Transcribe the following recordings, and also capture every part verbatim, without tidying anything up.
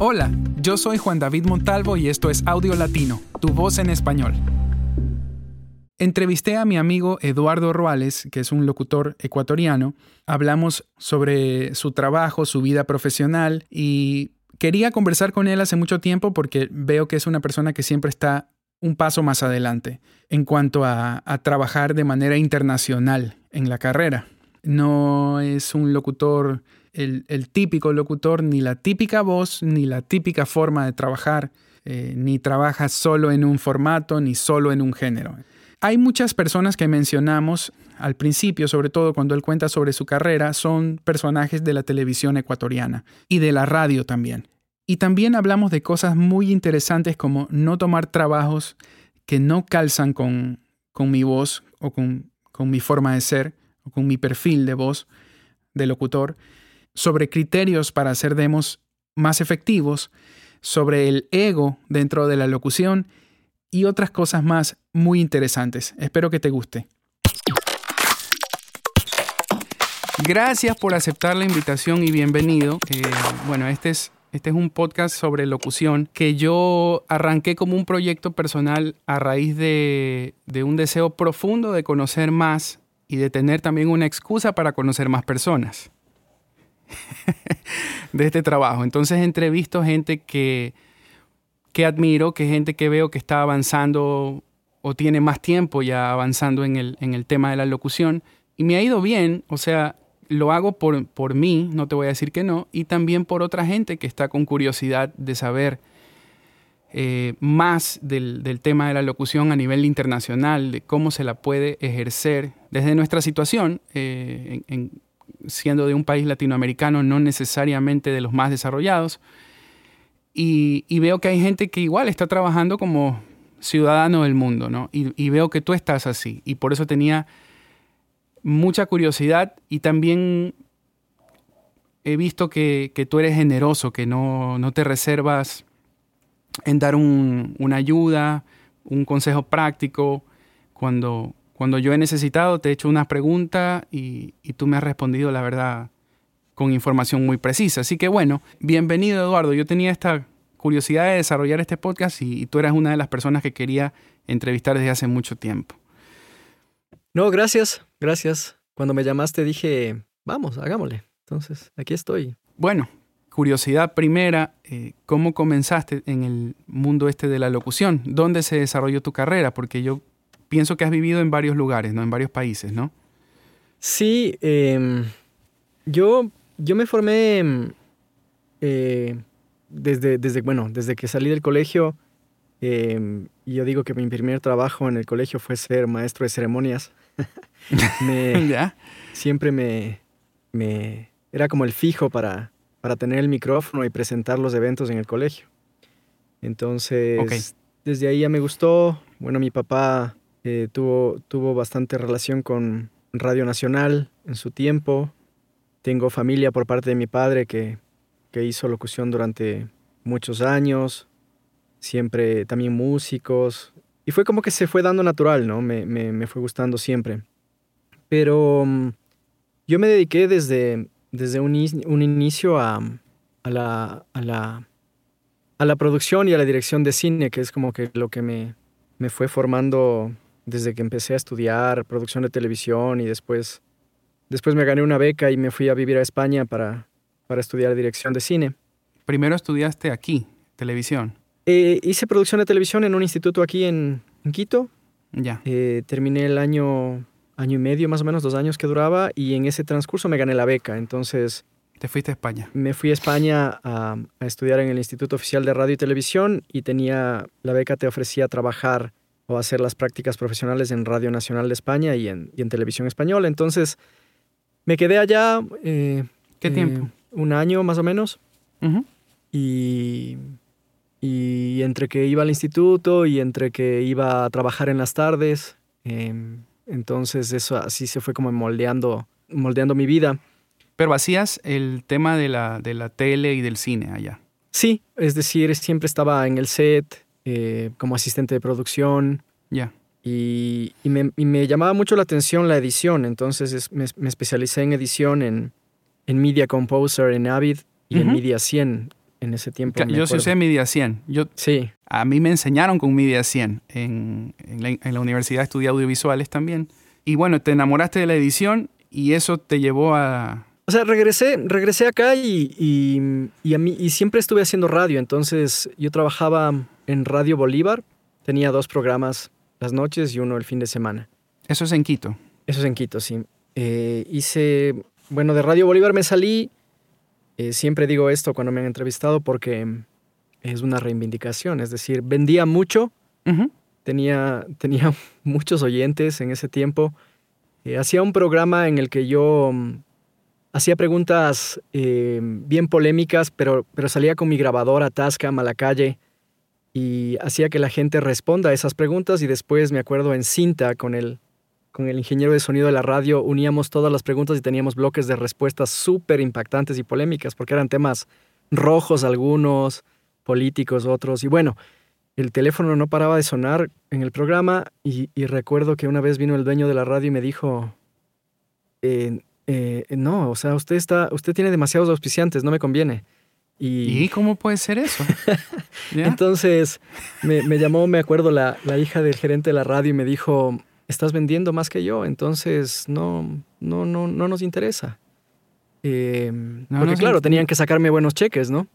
Hola, yo soy Juan David Montalvo y esto es Audio Latino, tu voz en español. Entrevisté a mi amigo Eduardo Roales, que es un locutor ecuatoriano. Hablamos sobre su trabajo, su vida profesional y quería conversar con él hace mucho tiempo porque veo que es una persona que siempre está un paso más adelante en cuanto a, a trabajar de manera internacional en la carrera. No es un locutor, el, el típico locutor, ni la típica voz, ni la típica forma de trabajar, eh, ni trabaja solo en un formato, ni solo en un género. Hay muchas personas que mencionamos al principio, sobre todo cuando él cuenta sobre su carrera, son personajes de la televisión ecuatoriana y de la radio también. Y también hablamos de cosas muy interesantes como no tomar trabajos que no calzan con, con mi voz o con, con mi forma de ser o con mi perfil de voz de locutor, sobre criterios para hacer demos más efectivos, sobre el ego dentro de la locución y otras cosas más muy interesantes. Espero que te guste. Gracias por aceptar la invitación y bienvenido. Eh, bueno, este es... Este es un podcast sobre locución que yo arranqué como un proyecto personal a raíz de, de un deseo profundo de conocer más y de tener también una excusa para conocer más personas de este trabajo. Entonces entrevisto gente que, que admiro, que gente que veo que está avanzando o tiene más tiempo ya avanzando en el, en el tema de la locución. Y me ha ido bien, o sea... Lo hago por, por mí, no te voy a decir que no, y también por otra gente que está con curiosidad de saber eh, más del, del tema de la locución a nivel internacional, de cómo se la puede ejercer desde nuestra situación, eh, en, en, siendo de un país latinoamericano, no necesariamente de los más desarrollados. Y, y veo que hay gente que igual está trabajando como ciudadano del mundo, ¿no? Y, y veo que tú estás así, y por eso tenía... mucha curiosidad y también he visto que, que tú eres generoso, que no, no te reservas en dar un, una ayuda, un consejo práctico. Cuando, cuando yo he necesitado, te he hecho unas preguntas y, y tú me has respondido, la verdad, con información muy precisa. Así que bueno, bienvenido Eduardo. Yo tenía esta curiosidad de desarrollar este podcast y, y tú eras una de las personas que quería entrevistar desde hace mucho tiempo. No, gracias, gracias. Cuando me llamaste dije, vamos, hagámosle. Entonces, aquí estoy. Bueno, curiosidad primera, eh, ¿cómo comenzaste en el mundo este de la locución? ¿Dónde se desarrolló tu carrera? Porque yo pienso que has vivido en varios lugares, ¿no? En varios países, ¿no? Sí, eh, yo, yo me formé eh, desde, desde, bueno, desde que salí del colegio. Eh, yo digo que mi primer trabajo en el colegio fue ser maestro de ceremonias. me, yeah. Siempre me, me... Era como el fijo para, para tener el micrófono y presentar los eventos en el colegio. Entonces, okay. Desde ahí ya me gustó. Bueno, mi papá eh, tuvo, tuvo bastante relación con Radio Nacional en su tiempo. Tengo familia por parte de mi padre que, que hizo locución durante muchos años. Siempre también músicos. Y fue como que se fue dando natural, ¿no? Me, me, me fue gustando siempre. Pero um, yo me dediqué desde, desde un, is, un inicio a, a, la, a, la, a la producción y a la dirección de cine, que es como que lo que me, me fue formando desde que empecé a estudiar producción de televisión y después, después me gané una beca y me fui a vivir a España para, para estudiar dirección de cine. Primero estudiaste aquí, televisión. Eh, hice producción de televisión en un instituto aquí en, en Quito. Ya. Eh, terminé el año, año y medio, más o menos, dos años que duraba, y en ese transcurso me gané la beca. Entonces... ¿Te fuiste a España? Me fui a España a, a estudiar en el Instituto Oficial de Radio y Televisión y tenía... La beca te ofrecía trabajar o hacer las prácticas profesionales en Radio Nacional de España y en, y en Televisión Española. Entonces, me quedé allá... Eh, ¿Qué eh, tiempo? Un año, más o menos. Uh-huh. Y... Y entre que iba al instituto y entre que iba a trabajar en las tardes, eh, entonces eso así se fue como moldeando, moldeando mi vida. Pero hacías el tema de la, de la tele y del cine allá. Sí, es decir, siempre estaba en el set eh, como asistente de producción. Ya. Yeah. Y, y, me, y me llamaba mucho la atención la edición, entonces es, me, me especialicé en edición en, en Media Composer, en Avid y uh-huh. en Media cien. en ese tiempo. Yo acuerdo. sí usé Media cien. Yo, sí. A mí me enseñaron con Media cien. En, en, la, en la universidad estudié audiovisuales también. Y bueno, te enamoraste de la edición y eso te llevó a... O sea, regresé, regresé acá y, y, y, a mí, y siempre estuve haciendo radio. Entonces yo trabajaba en Radio Bolívar. Tenía dos programas las noches y uno el fin de semana. ¿Eso es en Quito? Eso es en Quito, sí. Eh, hice... Bueno, de Radio Bolívar me salí. Eh, siempre digo esto cuando me han entrevistado porque es una reivindicación. Es decir, vendía mucho. Uh-huh. Tenía, tenía muchos oyentes en ese tiempo. Eh, hacía un programa en el que yo... Hacía preguntas eh, bien polémicas, pero, pero salía con mi grabadora Tascam a la calle y hacía que la gente responda a esas preguntas. Y después, me acuerdo, en cinta con el, con el ingeniero de sonido de la radio, uníamos todas las preguntas y teníamos bloques de respuestas súper impactantes y polémicas, porque eran temas rojos algunos, políticos otros. Y bueno, el teléfono no paraba de sonar en el programa y, y recuerdo que una vez vino el dueño de la radio y me dijo... Eh, Eh, no, o sea, usted está, usted tiene demasiados auspiciantes, no me conviene. ¿Y, ¿Y cómo puede ser eso? Entonces me, me llamó, me acuerdo, la, la hija del gerente de la radio y me dijo, estás vendiendo más que yo, entonces no, no, no, no nos interesa. Eh, no, porque no claro, tenían que sacarme buenos cheques, ¿no?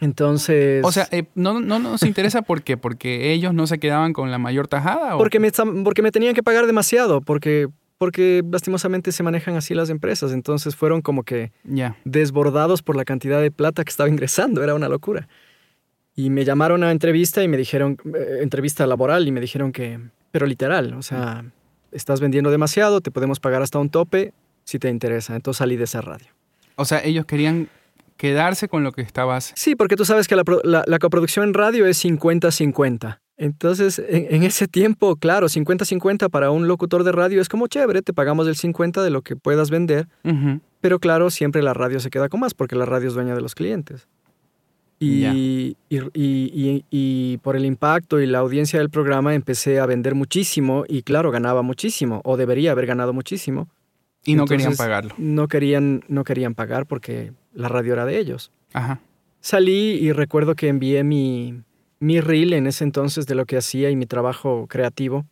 Entonces... O sea, eh, no, no nos interesa, ¿por qué? Porque ellos no se quedaban con la mayor tajada. ¿O? Porque me, porque me tenían que pagar demasiado, porque... Porque lastimosamente se manejan así las empresas. Entonces fueron como que yeah. desbordados por la cantidad de plata que estaba ingresando. Era una locura. Y me llamaron a entrevista y me dijeron, eh, entrevista laboral, y me dijeron que, pero literal, o sea, mm. estás vendiendo demasiado, te podemos pagar hasta un tope si te interesa. Entonces salí de esa radio. O sea, ellos querían quedarse con lo que estabas. Sí, porque tú sabes que la, la, la coproducción en radio es cincuenta cincuenta. Entonces, en, en ese tiempo, claro, cincuenta cincuenta para un locutor de radio es como chévere, te pagamos el cincuenta de lo que puedas vender, uh-huh. pero claro, siempre la radio se queda con más porque la radio es dueña de los clientes. Y, yeah. y, y, y, y por el impacto y la audiencia del programa empecé a vender muchísimo y claro, ganaba muchísimo o debería haber ganado muchísimo. Y no Entonces, querían pagarlo. No querían, no querían pagar porque la radio era de ellos. Ajá. Salí y recuerdo que envié mi... mi reel en ese entonces de lo que hacía y mi trabajo creativo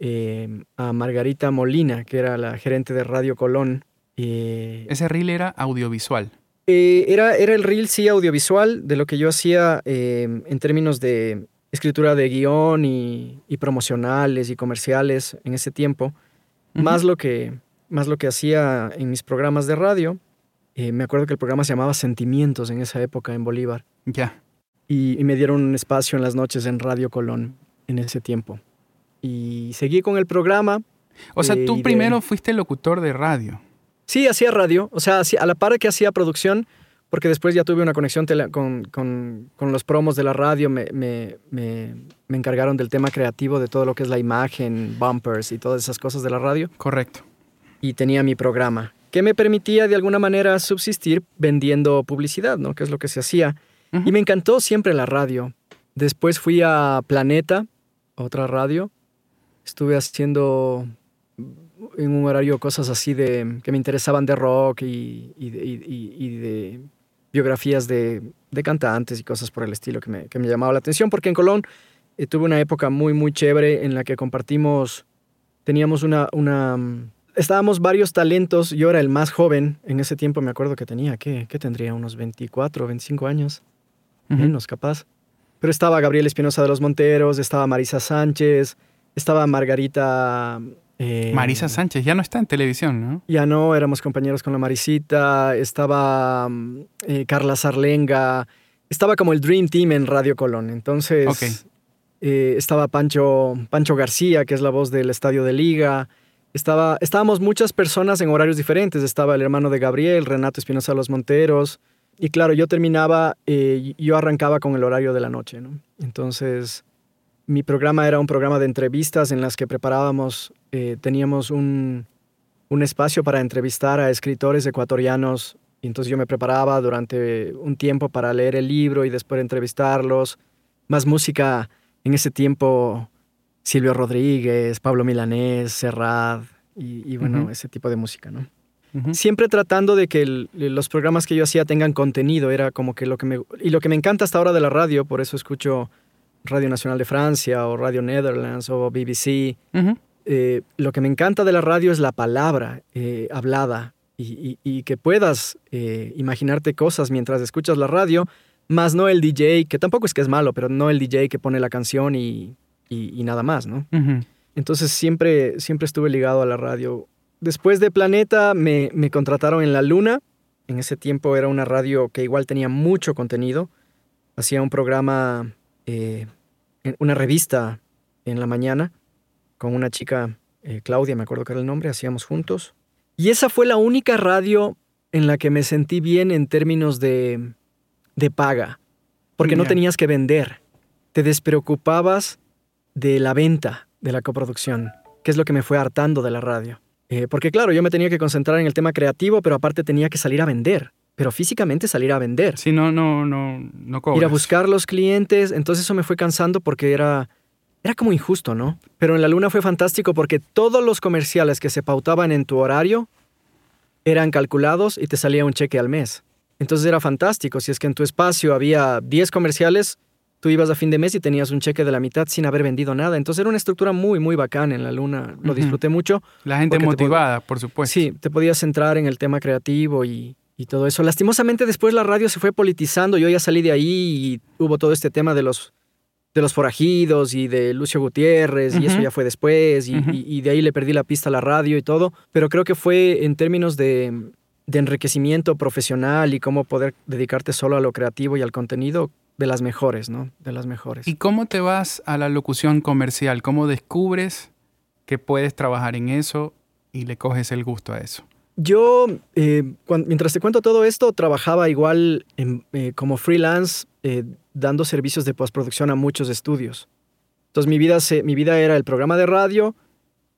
eh, a Margarita Molina, que era la gerente de Radio Colón. Eh, ¿Ese reel era audiovisual? Eh, era, era el reel, sí, audiovisual, de lo que yo hacía eh, en términos de escritura de guión y, y promocionales y comerciales en ese tiempo, uh-huh. más lo que, más lo que hacía en mis programas de radio. Eh, me acuerdo que el programa se llamaba Sentimientos en esa época en Bolívar. Ya. Yeah. Y me dieron un espacio en las noches en Radio Colón en ese tiempo. Y seguí con el programa. O sea, eh, tú primero de... fuiste locutor de radio. Sí, hacía radio. O sea, a la par que hacía producción, porque después ya tuve una conexión tele- con, con, con los promos de la radio. Me, me, me, me encargaron del tema creativo, de todo lo que es la imagen, bumpers y todas esas cosas de la radio. Correcto. Y tenía mi programa, que me permitía de alguna manera subsistir vendiendo publicidad, ¿no? Que es lo que se hacía. Uh-huh. Y me encantó siempre la radio. Después fui a Planeta, otra radio. Estuve haciendo en un horario cosas así de que me interesaban de rock y, y, de, y, y de biografías de, de cantantes y cosas por el estilo que me, que me llamaba la atención. Porque en Colón eh, tuve una época muy, muy chévere en la que compartimos... Teníamos una... una Estábamos varios talentos. Yo era el más joven. En ese tiempo me acuerdo que tenía, ¿qué? ¿Qué tendría? Unos veinticuatro, veinticinco años. Uh-huh. Menos, capaz. Pero estaba Gabriel Espinosa de los Monteros, estaba Marisa Sánchez, estaba Margarita... Eh, Marisa Sánchez, ya no está en televisión, ¿no? Ya no, éramos compañeros con la Marisita. Estaba eh, Carla Sarlenga. Estaba como el Dream Team en Radio Colón. Entonces, okay. eh, estaba Pancho, Pancho García, que es la voz del Estadio de Liga. Estaba, estábamos muchas personas en horarios diferentes. Estaba el hermano de Gabriel, Renato Espinosa de los Monteros. Y claro, yo terminaba, eh, yo arrancaba con el horario de la noche, ¿no? Entonces, mi programa era un programa de entrevistas en las que preparábamos, eh, teníamos un, un espacio para entrevistar a escritores ecuatorianos. Y entonces yo me preparaba durante un tiempo para leer el libro y después entrevistarlos. Más música en ese tiempo... Silvio Rodríguez, Pablo Milanés, Serrat y, y bueno, uh-huh. ese tipo de música, ¿no? Uh-huh. Siempre tratando de que el, los programas que yo hacía tengan contenido, era como que lo que me... Y lo que me encanta hasta ahora de la radio, por eso escucho Radio Nacional de Francia o Radio Netherlands o B B C. Uh-huh. Eh, lo que me encanta de la radio es la palabra eh, hablada y, y, y que puedas eh, imaginarte cosas mientras escuchas la radio, más no el D J, que tampoco es que es malo, pero no el D J que pone la canción y, y, y nada más, ¿no? Uh-huh. Entonces siempre, siempre estuve ligado a la radio. Después de Planeta me, me contrataron en La Luna. En ese tiempo era una radio que igual tenía mucho contenido. Hacía un programa, eh, una revista en la mañana con una chica, eh, Claudia, me acuerdo que era el nombre, hacíamos juntos. Y esa fue la única radio en la que me sentí bien en términos de, de paga. Porque yeah. no tenías que vender. Te despreocupabas de la venta, de la coproducción, que es lo que me fue hartando de la radio. Eh, porque claro, yo me tenía que concentrar en el tema creativo, pero aparte tenía que salir a vender. Pero físicamente salir a vender. Sí, no, no, no, no cobras. Ir a buscar los clientes. Entonces eso me fue cansando porque era, era como injusto, ¿no? Pero en La Luna fue fantástico porque todos los comerciales que se pautaban en tu horario eran calculados y te salía un cheque al mes. Entonces era fantástico. Si es que en tu espacio había diez comerciales, tú ibas a fin de mes y tenías un cheque de la mitad sin haber vendido nada. Entonces era una estructura muy, muy bacana en La Luna. Lo uh-huh. disfruté mucho. La gente motivada, pod- por supuesto. Sí, te podías centrar en el tema creativo y, y todo eso. Lastimosamente después la radio se fue politizando. Yo ya salí de ahí y hubo todo este tema de los, de los forajidos y de Lucio Gutiérrez. Uh-huh. Y eso ya fue después. Y, uh-huh. y, y de ahí le perdí la pista a la radio y todo. Pero creo que fue en términos de, de enriquecimiento profesional y cómo poder dedicarte solo a lo creativo y al contenido. De las mejores, ¿no? De las mejores. ¿Y cómo te vas a la locución comercial? ¿Cómo descubres que puedes trabajar en eso y le coges el gusto a eso? Yo, eh, cuando, mientras te cuento todo esto, trabajaba igual en, eh, como freelance, eh, dando servicios de postproducción a muchos estudios. Entonces mi vida, se, mi vida era el programa de radio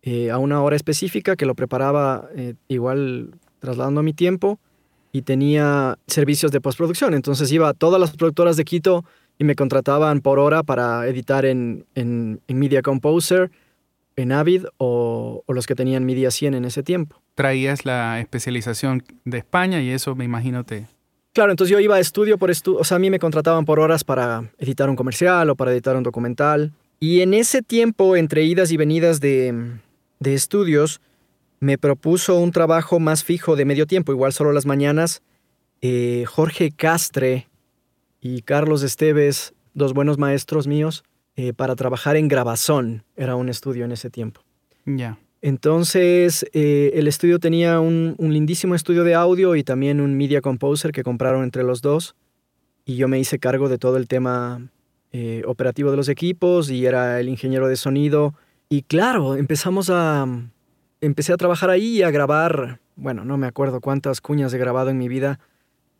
eh, a una hora específica que lo preparaba eh, igual trasladando mi tiempo. Y tenía servicios de postproducción. Entonces iba a todas las productoras de Quito y me contrataban por hora para editar en, en, en Media Composer, en Avid o, o los que tenían Media cien en ese tiempo. Traías la especialización de España y eso me imagino te... Claro, entonces yo iba estudio por estudio. O sea, a mí me contrataban por horas para editar un comercial o para editar un documental. Y en ese tiempo, entre idas y venidas de, de estudios... Me propuso un trabajo más fijo de medio tiempo, igual solo las mañanas. Eh, Jorge Castre y Carlos Esteves, dos buenos maestros míos, eh, para trabajar en Grabazón. Era un estudio en ese tiempo. Ya. Yeah. Entonces, eh, el estudio tenía un, un lindísimo estudio de audio y también un Media Composer que compraron entre los dos. Y yo me hice cargo de todo el tema eh, operativo de los equipos y era el ingeniero de sonido. Y claro, empezamos a... Empecé a trabajar ahí y a grabar, bueno, no me acuerdo cuántas cuñas he grabado en mi vida.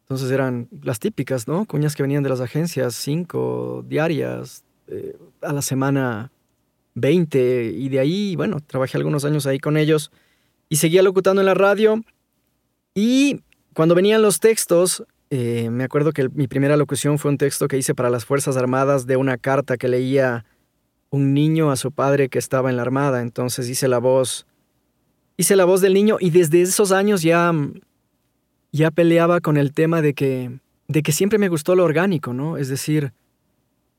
Entonces eran las típicas, ¿no? Cuñas que venían de las agencias, cinco diarias, eh, a la semana veinte. Y de ahí, bueno, trabajé algunos años ahí con ellos y seguía locutando en la radio. Y cuando venían los textos, eh, me acuerdo que el, mi primera locución fue un texto que hice para las Fuerzas Armadas de una carta que leía un niño a su padre que estaba en la Armada. Entonces hice la voz... Hice la voz del niño y desde esos años ya, ya peleaba con el tema de que, de que siempre me gustó lo orgánico, ¿no? Es decir,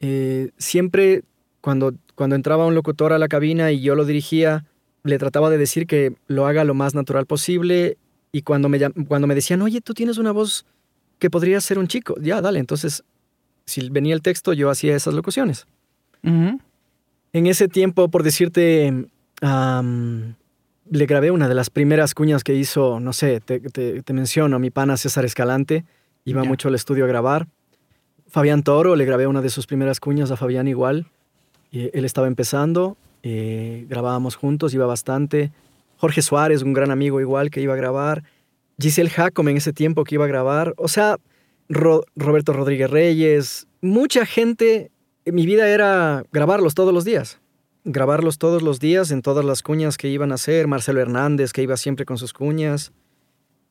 eh, siempre cuando, cuando entraba un locutor a la cabina y yo lo dirigía, le trataba de decir que lo haga lo más natural posible y cuando me, cuando me decían, oye, tú tienes una voz que podría ser un chico. Ya, dale. Entonces, si venía el texto, yo hacía esas locuciones. Uh-huh. En ese tiempo, por decirte... Um, Le grabé una de las primeras cuñas que hizo, no sé, te, te, te menciono, mi pana César Escalante. Iba yeah. mucho al estudio a grabar. Fabián Toro, le grabé una de sus primeras cuñas a Fabián igual. Eh, él estaba empezando, eh, grabábamos juntos, iba bastante. Jorge Suárez, un gran amigo igual que iba a grabar. Giselle Jacome en ese tiempo que iba a grabar. O sea, Ro- Roberto Rodríguez Reyes. Mucha gente, mi vida era grabarlos todos los días. Grabarlos todos los días en todas las cuñas que iban a hacer. Marcelo Hernández, que iba siempre con sus cuñas,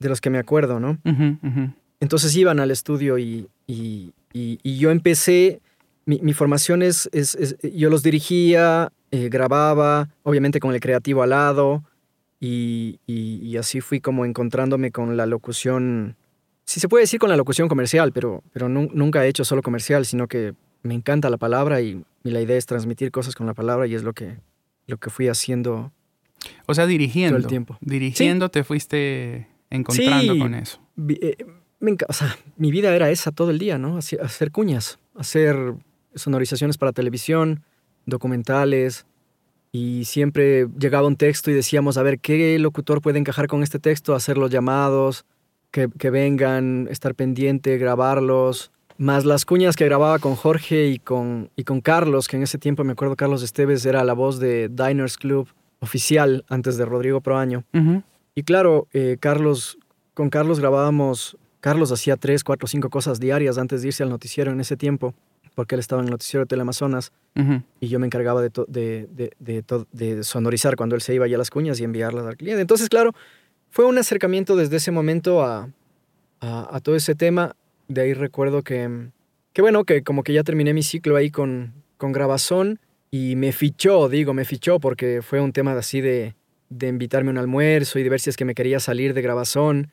de los que me acuerdo, ¿no? Uh-huh, uh-huh. Entonces iban al estudio y, y, y, y yo empecé, mi, mi formación es, es, es, yo los dirigía, eh, grababa, obviamente con el creativo al lado, y, y, y así fui como encontrándome con la locución, si se puede decir con la locución comercial, pero, pero nu nunca he hecho solo comercial, sino que me encanta la palabra y, y la idea es transmitir cosas con la palabra y es lo que, lo que fui haciendo. O sea, dirigiendo. Todo el tiempo. Dirigiendo, ¿sí? Te fuiste encontrando, sí, con eso. Eh, me o sea, mi vida era esa todo el día, ¿no? Hacer cuñas, hacer sonorizaciones para televisión, documentales, y siempre llegaba un texto y decíamos, a ver, ¿qué locutor puede encajar con este texto? Hacer los llamados, que, que vengan, estar pendiente, grabarlos. Más las cuñas que grababa con Jorge y con, y con Carlos, que en ese tiempo, me acuerdo, Carlos Esteves era la voz de Diners Club oficial antes de Rodrigo Proaño. Uh-huh. Y claro, eh, Carlos, con Carlos grabábamos, Carlos hacía tres, cuatro, cinco cosas diarias antes de irse al noticiero en ese tiempo, porque él estaba en el noticiero de Teleamazonas. Uh-huh. Y yo me encargaba de, de, de, de, de sonorizar cuando él se iba ya a las cuñas y enviarlas al cliente. Entonces, claro, fue un acercamiento desde ese momento a, a, a todo ese tema. De ahí recuerdo que, que, bueno, que como que ya terminé mi ciclo ahí con, con Grabazón y me fichó, digo, me fichó porque fue un tema así de, de invitarme a un almuerzo y de ver si es que me quería salir de Grabazón.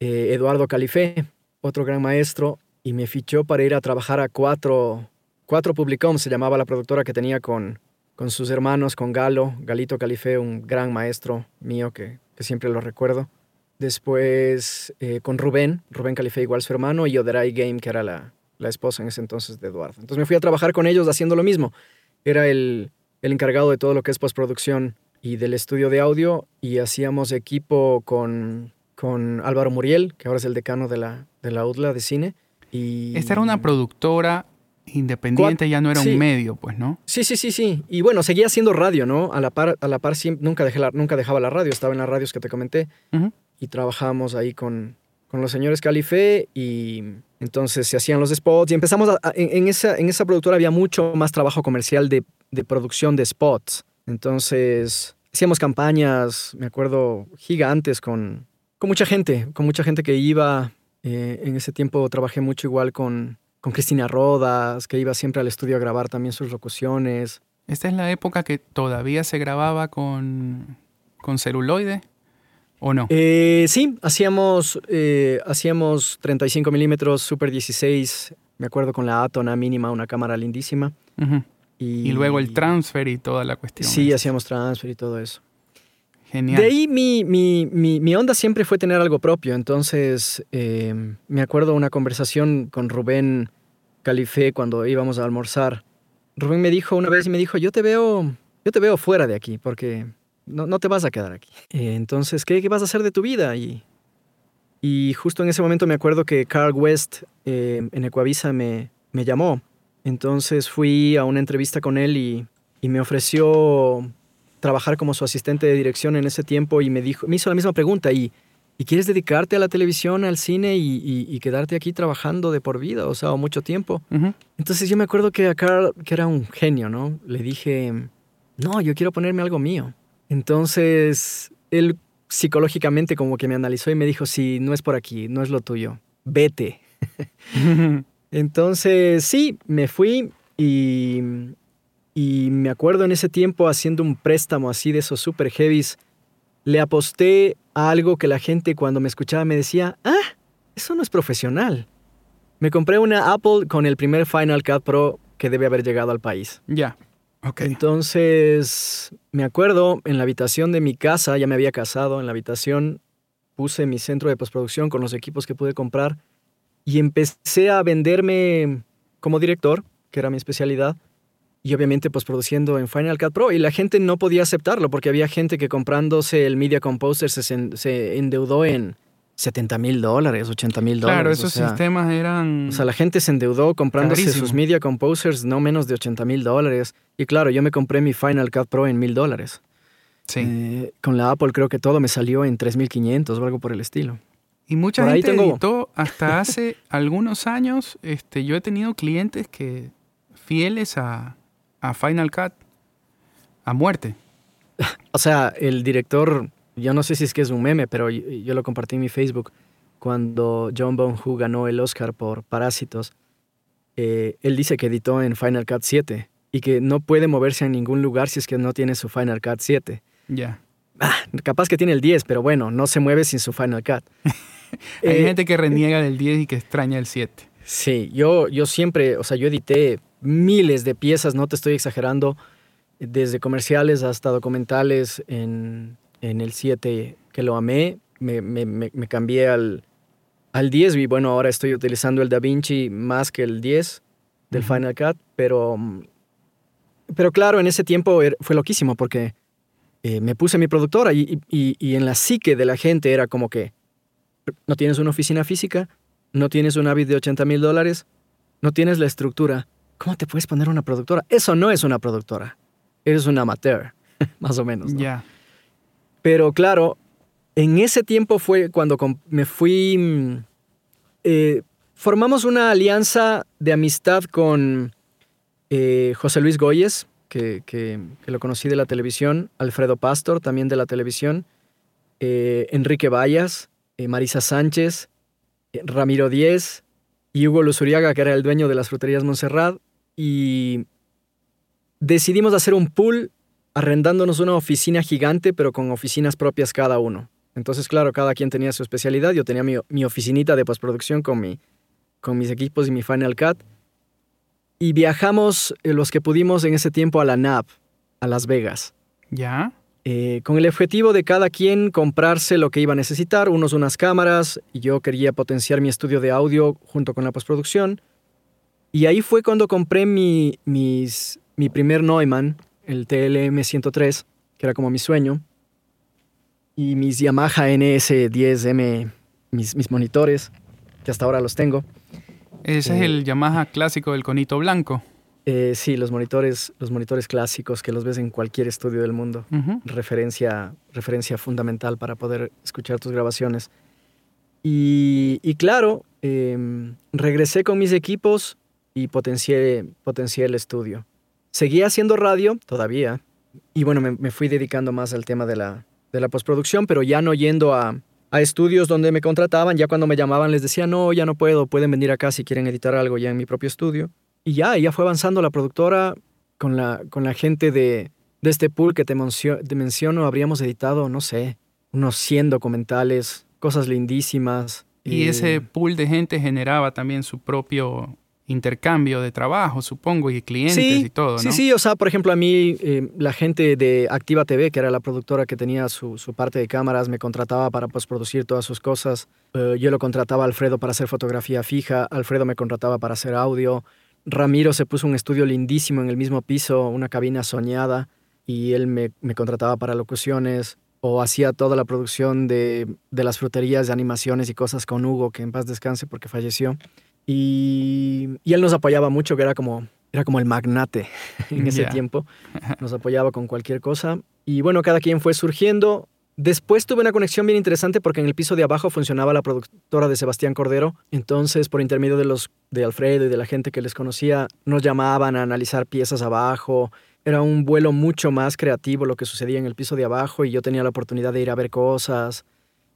Eh, Eduardo Califé, otro gran maestro, y me fichó para ir a trabajar a cuatro, cuatro Publicom, se llamaba la productora que tenía con, con sus hermanos, con Galo, Galito Califé, un gran maestro mío que, que siempre lo recuerdo. Después eh, con Rubén, Rubén Califé, igual su hermano, y Oderay Game, que era la, la esposa en ese entonces de Eduardo. Entonces me fui a trabajar con ellos haciendo lo mismo. Era el, el encargado de todo lo que es postproducción y del estudio de audio, y hacíamos equipo con, con Álvaro Muriel, que ahora es el decano de la, de la U D L A de cine. Y esta era una productora independiente, ya no era, sí, un medio, pues, ¿no? Sí, sí, sí, sí. Y bueno, seguía haciendo radio, ¿no? A la par, a la par siempre, nunca, dejé la, nunca dejaba la radio, estaba en las radios que te comenté. Uh-huh. Y trabajábamos ahí con, con los señores Califé y entonces se hacían los spots y empezamos a, a, en, esa, en esa productora había mucho más trabajo comercial de, de producción de spots. Entonces hacíamos campañas, me acuerdo, gigantes con, con mucha gente, con mucha gente que iba. Eh, en ese tiempo trabajé mucho igual con, con Cristina Rodas, que iba siempre al estudio a grabar también sus locuciones. ¿Esta es la época que todavía se grababa con, con celuloide? ¿O no? Eh, sí, hacíamos, eh, hacíamos treinta y cinco milímetros, Super dieciséis, me acuerdo, con la Atona mínima, una cámara lindísima. Uh-huh. y, y luego el transfer y toda la cuestión. Sí, esa. Hacíamos transfer y todo eso. Genial. De ahí mi, mi, mi, mi onda siempre fue tener algo propio. Entonces, eh, me acuerdo una conversación con Rubén Califé cuando íbamos a almorzar. Rubén me dijo una vez, me dijo, yo te veo, yo te veo fuera de aquí porque... No, no te vas a quedar aquí. Eh, entonces, ¿qué, ¿qué vas a hacer de tu vida? Y, y justo en ese momento me acuerdo que Carl West eh, en Ecuavisa me, me llamó. Entonces fui a una entrevista con él y, y me ofreció trabajar como su asistente de dirección en ese tiempo y me, dijo, me hizo la misma pregunta. ¿Y, y quieres dedicarte a la televisión, al cine y, y, y quedarte aquí trabajando de por vida? O sea, o mucho tiempo. Uh-huh. Entonces yo me acuerdo que a Carl, que era un genio, ¿no? Le dije, no, yo quiero ponerme algo mío. Entonces, él psicológicamente como que me analizó y me dijo, sí, no es por aquí, no es lo tuyo, vete. Entonces, sí, me fui y, y me acuerdo en ese tiempo haciendo un préstamo así de esos super heavies, le aposté a algo que la gente cuando me escuchaba me decía, ah, eso no es profesional. Me compré una Apple con el primer Final Cut Pro que debe haber llegado al país. Ya. Yeah. Okay. Entonces, me acuerdo, en la habitación de mi casa, ya me había casado, en la habitación puse mi centro de postproducción con los equipos que pude comprar y empecé a venderme como director, que era mi especialidad, y obviamente postproduciendo en Final Cut Pro. Y la gente no podía aceptarlo porque había gente que comprándose el Media Composer se, se endeudó en setenta mil dólares, ochenta mil dólares. Claro, esos, o sea, sistemas eran... O sea, la gente se endeudó comprándose clarísimo. Sus Media Composers no menos de ochenta mil dólares. Y claro, yo me compré mi Final Cut Pro en mil dólares. Sí. Eh, con la Apple creo que todo me salió en tres mil quinientos o algo por el estilo. Y mucha por gente editó hasta hace algunos años. Este, yo he tenido clientes que fieles a, a Final Cut a muerte. O sea, el director... Yo no sé si es que es un meme, pero yo, yo lo compartí en mi Facebook. Cuando Jon Bong-joon ganó el Oscar por Parásitos, eh, él dice que editó en Final Cut siete y que no puede moverse a ningún lugar si es que no tiene su Final Cut siete. Ya. Yeah. ah, capaz que tiene el diez, pero bueno, no se mueve sin su Final Cut. Hay eh, gente que reniega del diez y que extraña el siete. Sí, yo, yo siempre, o sea, yo edité miles de piezas, no te estoy exagerando, desde comerciales hasta documentales en, en el siete, que lo amé. Me, me, me, me cambié al, al diez y bueno, ahora estoy utilizando el DaVinci más que el diez del uh-huh. Final Cut, pero, pero claro, en ese tiempo fue loquísimo porque eh, me puse mi productora y, y, y en la psique de la gente era como que no tienes una oficina física, no tienes un Avid de ochenta mil dólares, no tienes la estructura. ¿Cómo te puedes poner una productora? Eso no es una productora. Eres un amateur, más o menos, ¿no? Yeah. Pero claro, en ese tiempo fue cuando me fui... Eh, formamos una alianza de amistad con eh, José Luis Goyes, que, que, que lo conocí de la televisión, Alfredo Pastor, también de la televisión, eh, Enrique Vallas, eh, Marisa Sánchez, eh, Ramiro Díez y Hugo Luzuriaga, que era el dueño de las fruterías Montserrat, y... Decidimos hacer un pool arrendándonos una oficina gigante, pero con oficinas propias cada uno. Entonces, claro, cada quien tenía su especialidad. Yo tenía mi, mi oficinita de postproducción con, mi, con mis equipos y mi Final Cut. Y viajamos eh, los que pudimos en ese tiempo a la N A B, a Las Vegas. ¿Ya? Eh, con el objetivo de cada quien comprarse lo que iba a necesitar. Unos unas cámaras. Y yo quería potenciar mi estudio de audio junto con la postproducción. Y ahí fue cuando compré mi, mis... mi primer Neumann, el T L M ciento tres, que era como mi sueño, y mis Yamaha N S diez M, mis, mis monitores, que hasta ahora los tengo. Ese eh, es el Yamaha clásico del conito blanco. Eh, sí, los monitores, los monitores clásicos que los ves en cualquier estudio del mundo. Uh-huh. Referencia, referencia fundamental para poder escuchar tus grabaciones. Y, y claro, eh, regresé con mis equipos y potencié, potencié el estudio. Seguía haciendo radio todavía y bueno, me, me fui dedicando más al tema de la, de la postproducción, pero ya no yendo a, a estudios donde me contrataban. Ya cuando me llamaban les decía, no, ya no puedo, pueden venir acá si quieren editar algo ya en mi propio estudio. Y ya, ya fue avanzando la productora con la, con la gente de, de este pool que te, mencio, te menciono. Habríamos editado, no sé, unos cien documentales, cosas lindísimas. Y, y ese pool de gente generaba también su propio... intercambio de trabajo, supongo, y clientes sí, y todo, ¿no? Sí, sí, o sea, por ejemplo, a mí eh, la gente de Activa T V, que era la productora que tenía su, su parte de cámaras, me contrataba para postproducir todas sus cosas. Uh, yo lo contrataba a Alfredo para hacer fotografía fija, Alfredo me contrataba para hacer audio. Ramiro se puso un estudio lindísimo en el mismo piso, una cabina soñada, y él me, me contrataba para locuciones, o hacía toda la producción de, de las fruterías, de animaciones y cosas con Hugo, que en paz descanse porque falleció. Y, y él nos apoyaba mucho, que era como, era como el magnate en ese yeah. tiempo. Nos apoyaba con cualquier cosa. Y bueno, cada quien fue surgiendo. Después tuve una conexión bien interesante porque en el piso de abajo funcionaba la productora de Sebastián Cordero. Entonces, por intermedio de, los, de Alfredo y de la gente que les conocía, nos llamaban a analizar piezas abajo. Era un vuelo mucho más creativo lo que sucedía en el piso de abajo y yo tenía la oportunidad de ir a ver cosas,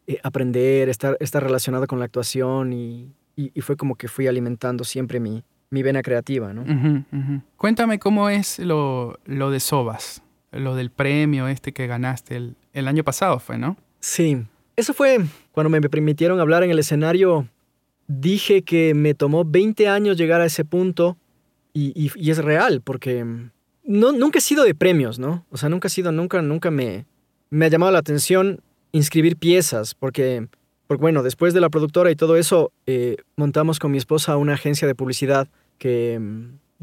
eh, aprender, estar, estar relacionado con la actuación y... Y, y fue como que fui alimentando siempre mi, mi vena creativa, ¿no? Uh-huh, uh-huh. Cuéntame cómo es lo, lo de Sobas, lo del premio este que ganaste el, el año pasado fue, ¿no? Sí, eso fue cuando me permitieron hablar en el escenario. Dije que me tomó veinte años llegar a ese punto y, y, y es real porque no, nunca he sido de premios, ¿no? O sea, nunca he sido, nunca, nunca me, me ha llamado la atención inscribir piezas porque... Porque bueno, después de la productora y todo eso, eh, montamos con mi esposa una agencia de publicidad que,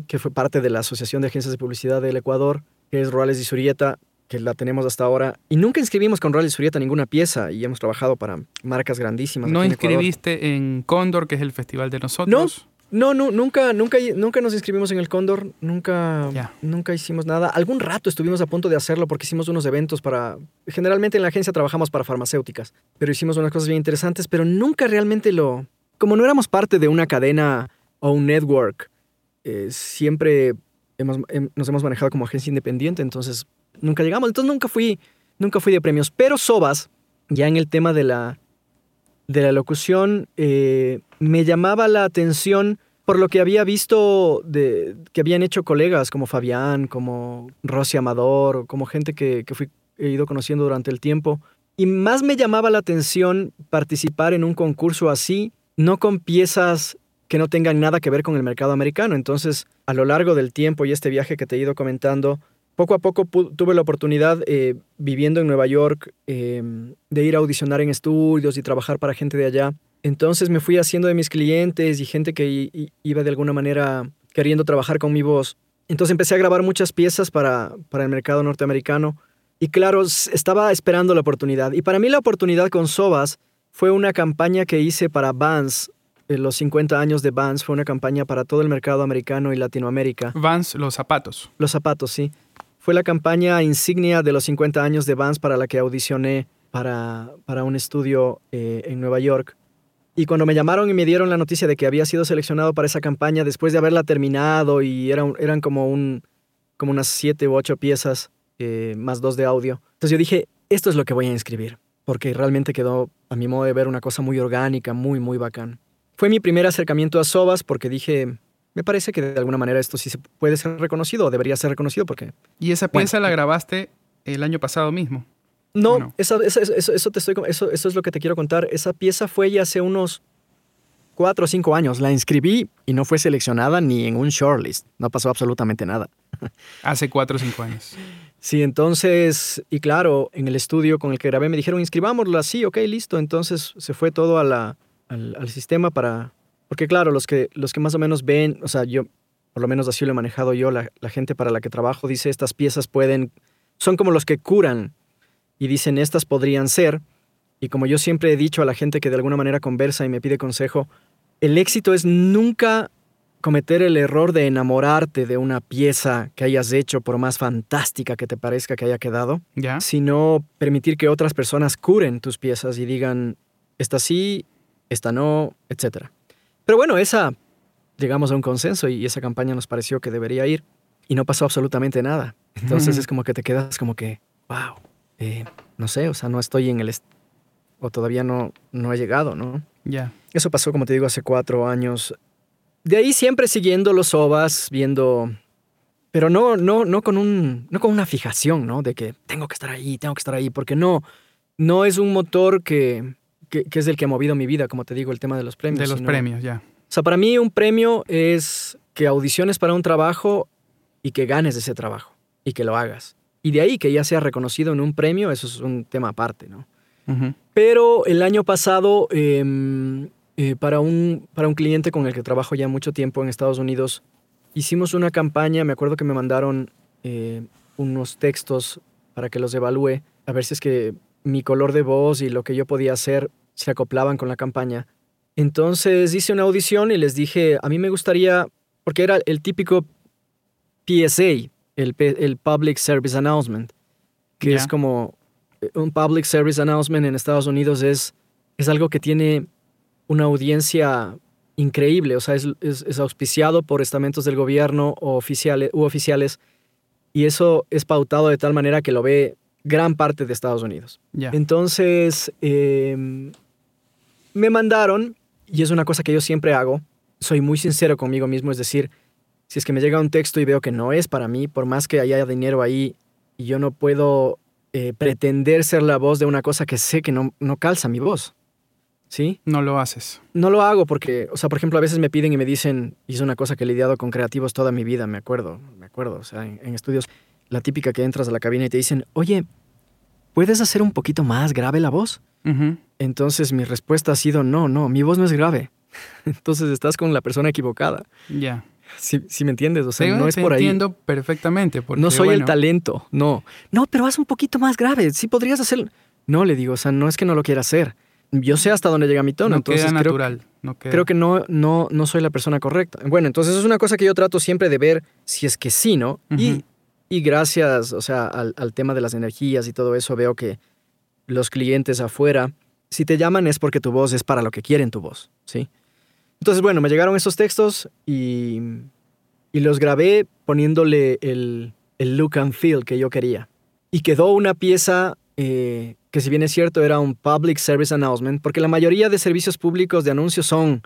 que fue parte de la Asociación de Agencias de Publicidad del Ecuador, que es Ruales y Surieta, que la tenemos hasta ahora. Y nunca inscribimos con Ruales y Surieta ninguna pieza y hemos trabajado para marcas grandísimas. ¿No inscribiste en Cóndor, que es el festival de nosotros? No, no, no nunca, nunca, nunca nos inscribimos en el Cóndor, nunca, yeah. nunca hicimos nada. Algún rato estuvimos a punto de hacerlo porque hicimos unos eventos para... Generalmente en la agencia trabajamos para farmacéuticas, pero hicimos unas cosas bien interesantes, pero nunca realmente lo... Como no éramos parte de una cadena o un network, eh, siempre hemos, eh, nos hemos manejado como agencia independiente, entonces nunca llegamos. Entonces nunca fui, nunca fui de premios. Pero Sobas, ya en el tema de la... de la locución, eh, me llamaba la atención por lo que había visto de, que habían hecho colegas como Fabián, como Rosy Amador, como gente que, que fui he ido conociendo durante el tiempo. Y más me llamaba la atención participar en un concurso así, no con piezas que no tengan nada que ver con el mercado americano. Entonces, a lo largo del tiempo y este viaje que te he ido comentando, poco a poco tuve la oportunidad, eh, viviendo en Nueva York, eh, de ir a audicionar en estudios y trabajar para gente de allá. Entonces me fui haciendo de mis clientes y gente que iba de alguna manera queriendo trabajar con mi voz. Entonces empecé a grabar muchas piezas para, para el mercado norteamericano. Y claro, estaba esperando la oportunidad. Y para mí la oportunidad con Sobas fue una campaña que hice para Vans. Los cincuenta años de Vans fue una campaña para todo el mercado americano y Latinoamérica. Vans, los zapatos. Los zapatos, sí. Fue la campaña insignia de los cincuenta años de Vans para la que audicioné para, para un estudio eh, en Nueva York. Y cuando me llamaron y me dieron la noticia de que había sido seleccionado para esa campaña, después de haberla terminado, y era, eran como, un, como unas siete u ocho piezas, eh, más dos de audio. Entonces yo dije, esto es lo que voy a inscribir, porque realmente quedó, a mi modo de ver, una cosa muy orgánica, muy, muy bacán. Fue mi primer acercamiento a Sobas porque dije... Me parece que de alguna manera esto sí se puede ser reconocido, o debería ser reconocido, porque... ¿Y esa pieza bueno, la grabaste el año pasado mismo? No, no? Esa, esa, eso, eso, te estoy, eso, eso es lo que te quiero contar. Esa pieza fue ya hace unos cuatro o cinco años. La inscribí y no fue seleccionada ni en un shortlist. No pasó absolutamente nada. Hace cuatro o cinco años. Sí, entonces... Y claro, en el estudio con el que grabé me dijeron, inscribámosla, sí, ok, listo. Entonces se fue todo a la, al, al sistema para... Porque claro, los que, los que más o menos ven, o sea, yo, por lo menos así lo he manejado yo, la, la gente para la que trabajo dice, estas piezas pueden, son como los que curan, y dicen, estas podrían ser. Y como yo siempre he dicho a la gente que de alguna manera conversa y me pide consejo, el éxito es nunca cometer el error de enamorarte de una pieza que hayas hecho, por más fantástica que te parezca que haya quedado, ¿ya? Sino permitir que otras personas curen tus piezas y digan, esta sí, esta no, etcétera. Pero bueno, esa, llegamos a un consenso y esa campaña nos pareció que debería ir y no pasó absolutamente nada. Entonces es como que te quedas como que, wow, eh, no sé, o sea, no estoy en el... Est- o todavía no, no he llegado, ¿no? Ya. Yeah. Eso pasó, como te digo, hace cuatro años. De ahí siempre siguiendo los Sobas, viendo... Pero no, no, no, con un, no con una fijación, ¿no? De que tengo que estar ahí, tengo que estar ahí, porque no, no es un motor que... Que, que es el que ha movido mi vida, como te digo, el tema de los premios. De los sino, premios, ya. O sea, para mí un premio es que audiciones para un trabajo y que ganes ese trabajo y que lo hagas. Y de ahí que ya sea reconocido en un premio, eso es un tema aparte, ¿no? Uh-huh. Pero el año pasado, eh, eh, para, un, para un cliente con el que trabajo ya mucho tiempo en Estados Unidos, hicimos una campaña, me acuerdo que me mandaron eh, unos textos para que los evalúe, a ver si es que mi color de voz y lo que yo podía hacer se acoplaban con la campaña. Entonces hice una audición y les dije, a mí me gustaría, porque era el típico P S A, el, P- el Public Service Announcement, que yeah. es como un Public Service Announcement en Estados Unidos es, es algo que tiene una audiencia increíble, o sea, es, es, es auspiciado por estamentos del gobierno o oficiales, u oficiales, y eso es pautado de tal manera que lo ve gran parte de Estados Unidos. Yeah. Entonces, eh, me mandaron, y es una cosa que yo siempre hago, soy muy sincero conmigo mismo, es decir, si es que me llega un texto y veo que no es para mí, por más que haya dinero ahí, y yo no puedo eh, pretender ser la voz de una cosa que sé que no, no calza mi voz. ¿Sí? No lo haces. No lo hago porque, o sea, por ejemplo, a veces me piden y me dicen, y es una cosa que he lidiado con creativos toda mi vida, me acuerdo, me acuerdo, o sea, en, en estudios... La típica que entras a la cabina y te dicen, oye, ¿puedes hacer un poquito más grave la voz? Uh-huh. Entonces mi respuesta ha sido, no, no, mi voz no es grave. Entonces estás con la persona equivocada. Ya. Yeah. Si, si me entiendes, o sea, te, no es por ahí. Te entiendo perfectamente. Porque, no soy bueno. el talento, no. No, pero haz un poquito más grave, sí podrías hacerlo. No, le digo, o sea, no es que no lo quiera hacer. Yo sé hasta dónde llega mi tono. No entonces queda natural. Creo, no queda. Creo que no, no, no soy la persona correcta. Bueno, entonces es una cosa que yo trato siempre de ver si es que sí, ¿no? Uh-huh. Y... Y gracias, o sea, al, al tema de las energías y todo eso, veo que los clientes afuera, si te llaman es porque tu voz es para lo que quieren tu voz, ¿sí? Entonces, bueno, me llegaron esos textos y, y los grabé poniéndole el, el look and feel que yo quería. Y quedó una pieza eh, que, si bien es cierto, era un public service announcement, porque la mayoría de servicios públicos de anuncios son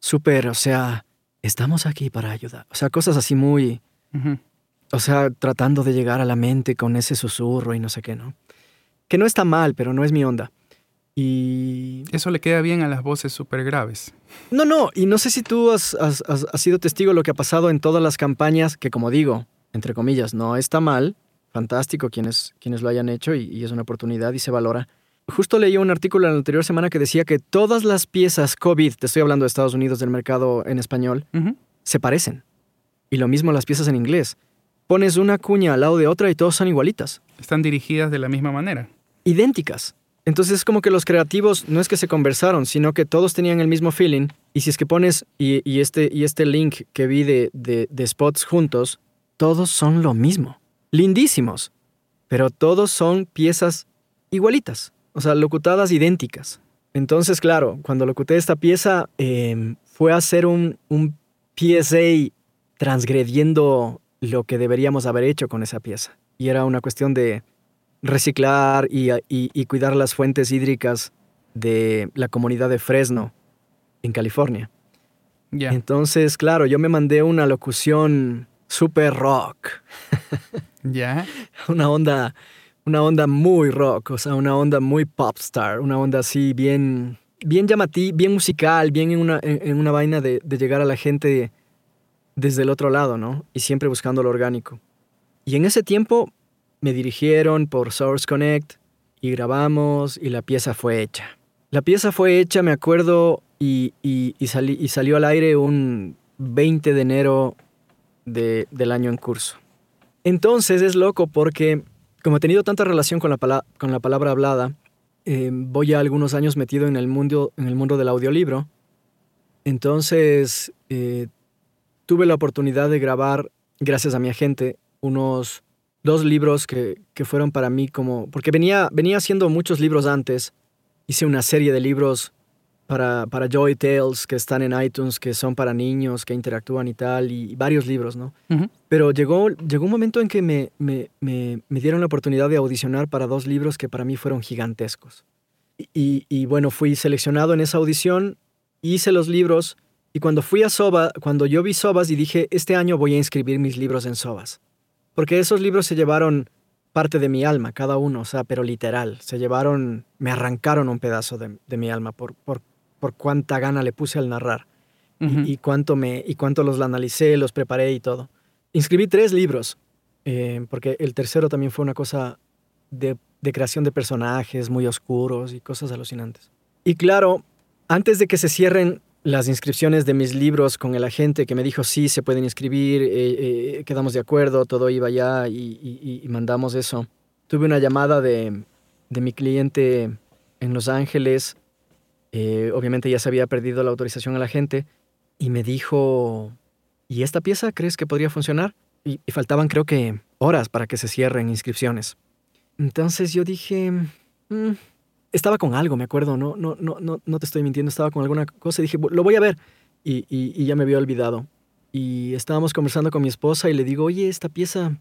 súper, o sea, estamos aquí para ayudar. O sea, cosas así muy... Uh-huh. O sea, tratando de llegar a la mente con ese susurro y no sé qué, ¿no? Que no está mal, pero no es mi onda. Y... eso le queda bien a las voces súper graves. No, no, y no sé si tú has, has, has sido testigo de lo que ha pasado en todas las campañas, que como digo, entre comillas, no está mal, fantástico quienes, quienes lo hayan hecho y, y es una oportunidad y se valora. Justo leí un artículo la anterior semana que decía que todas las piezas COVID, te estoy hablando de Estados Unidos, del mercado en español, uh-huh, se parecen. Y lo mismo las piezas en inglés. Pones una cuña al lado de otra y todas son igualitas. Están dirigidas de la misma manera. Idénticas. Entonces es como que los creativos no es que se conversaron, sino que todos tenían el mismo feeling. Y si es que pones y, y, este, y este link que vi de, de, de spots juntos, todos son lo mismo. Lindísimos. Pero todos son piezas igualitas. O sea, locutadas idénticas. Entonces, claro, cuando locuté esta pieza, eh, fue a hacer un, un P S A transgrediendo lo que deberíamos haber hecho con esa pieza. Y era una cuestión de reciclar y, y, y cuidar las fuentes hídricas de la comunidad de Fresno, en California. Yeah. Entonces, claro, yo me mandé una locución super rock. Ya. Yeah. Una onda, una onda muy rock, o sea, una onda muy popstar, una onda así bien, bien llamativa, bien musical, bien en una, en, en una vaina de, de llegar a la gente desde el otro lado, ¿no? Y siempre buscando lo orgánico. Y en ese tiempo me dirigieron por Source Connect y grabamos y la pieza fue hecha. La pieza fue hecha, me acuerdo, y, y, y, sali, y salió al aire un veinte de enero de, del año en curso. Entonces es loco porque, como he tenido tanta relación con la, pala- con la palabra hablada, eh, voy ya algunos años metido en el mundo, en el mundo del audiolibro. Entonces... Eh, tuve la oportunidad de grabar, gracias a mi agente, unos dos libros que, que fueron para mí como... Porque venía, venía haciendo muchos libros antes. Hice una serie de libros para, para Joy Tales que están en iTunes, que son para niños, que interactúan y tal, y varios libros, ¿no? Uh-huh. Pero llegó, llegó un momento en que me, me, me, me dieron la oportunidad de audicionar para dos libros que para mí fueron gigantescos. Y, y, y bueno, fui seleccionado en esa audición, hice los libros... Y cuando fui a Sobas, cuando yo vi Sobas y dije, este año voy a inscribir mis libros en Sobas. Porque esos libros se llevaron parte de mi alma, cada uno, o sea, pero literal. Se llevaron, me arrancaron un pedazo de, de mi alma por, por, por cuánta gana le puse al narrar. Uh-huh. Y, y, cuánto me, y cuánto los analicé, los preparé y todo. Inscribí tres libros, eh, porque el tercero también fue una cosa de, de creación de personajes muy oscuros y cosas alucinantes. Y claro, antes de que se cierren las inscripciones de mis libros con el agente que me dijo, sí, se pueden inscribir, eh, eh, quedamos de acuerdo, todo iba ya y, y, y mandamos eso. Tuve una llamada de, de mi cliente en Los Ángeles, eh, obviamente ya se había perdido la autorización al agente, y me dijo, ¿y esta pieza crees que podría funcionar? Y, y faltaban creo que horas para que se cierren inscripciones. Entonces yo dije... Mm. Estaba con algo, me acuerdo, no, no, no, no, no te estoy mintiendo, estaba con alguna cosa y dije, lo voy a ver. Y, y, y ya me había olvidado. Y estábamos conversando con mi esposa y le digo, oye, esta pieza...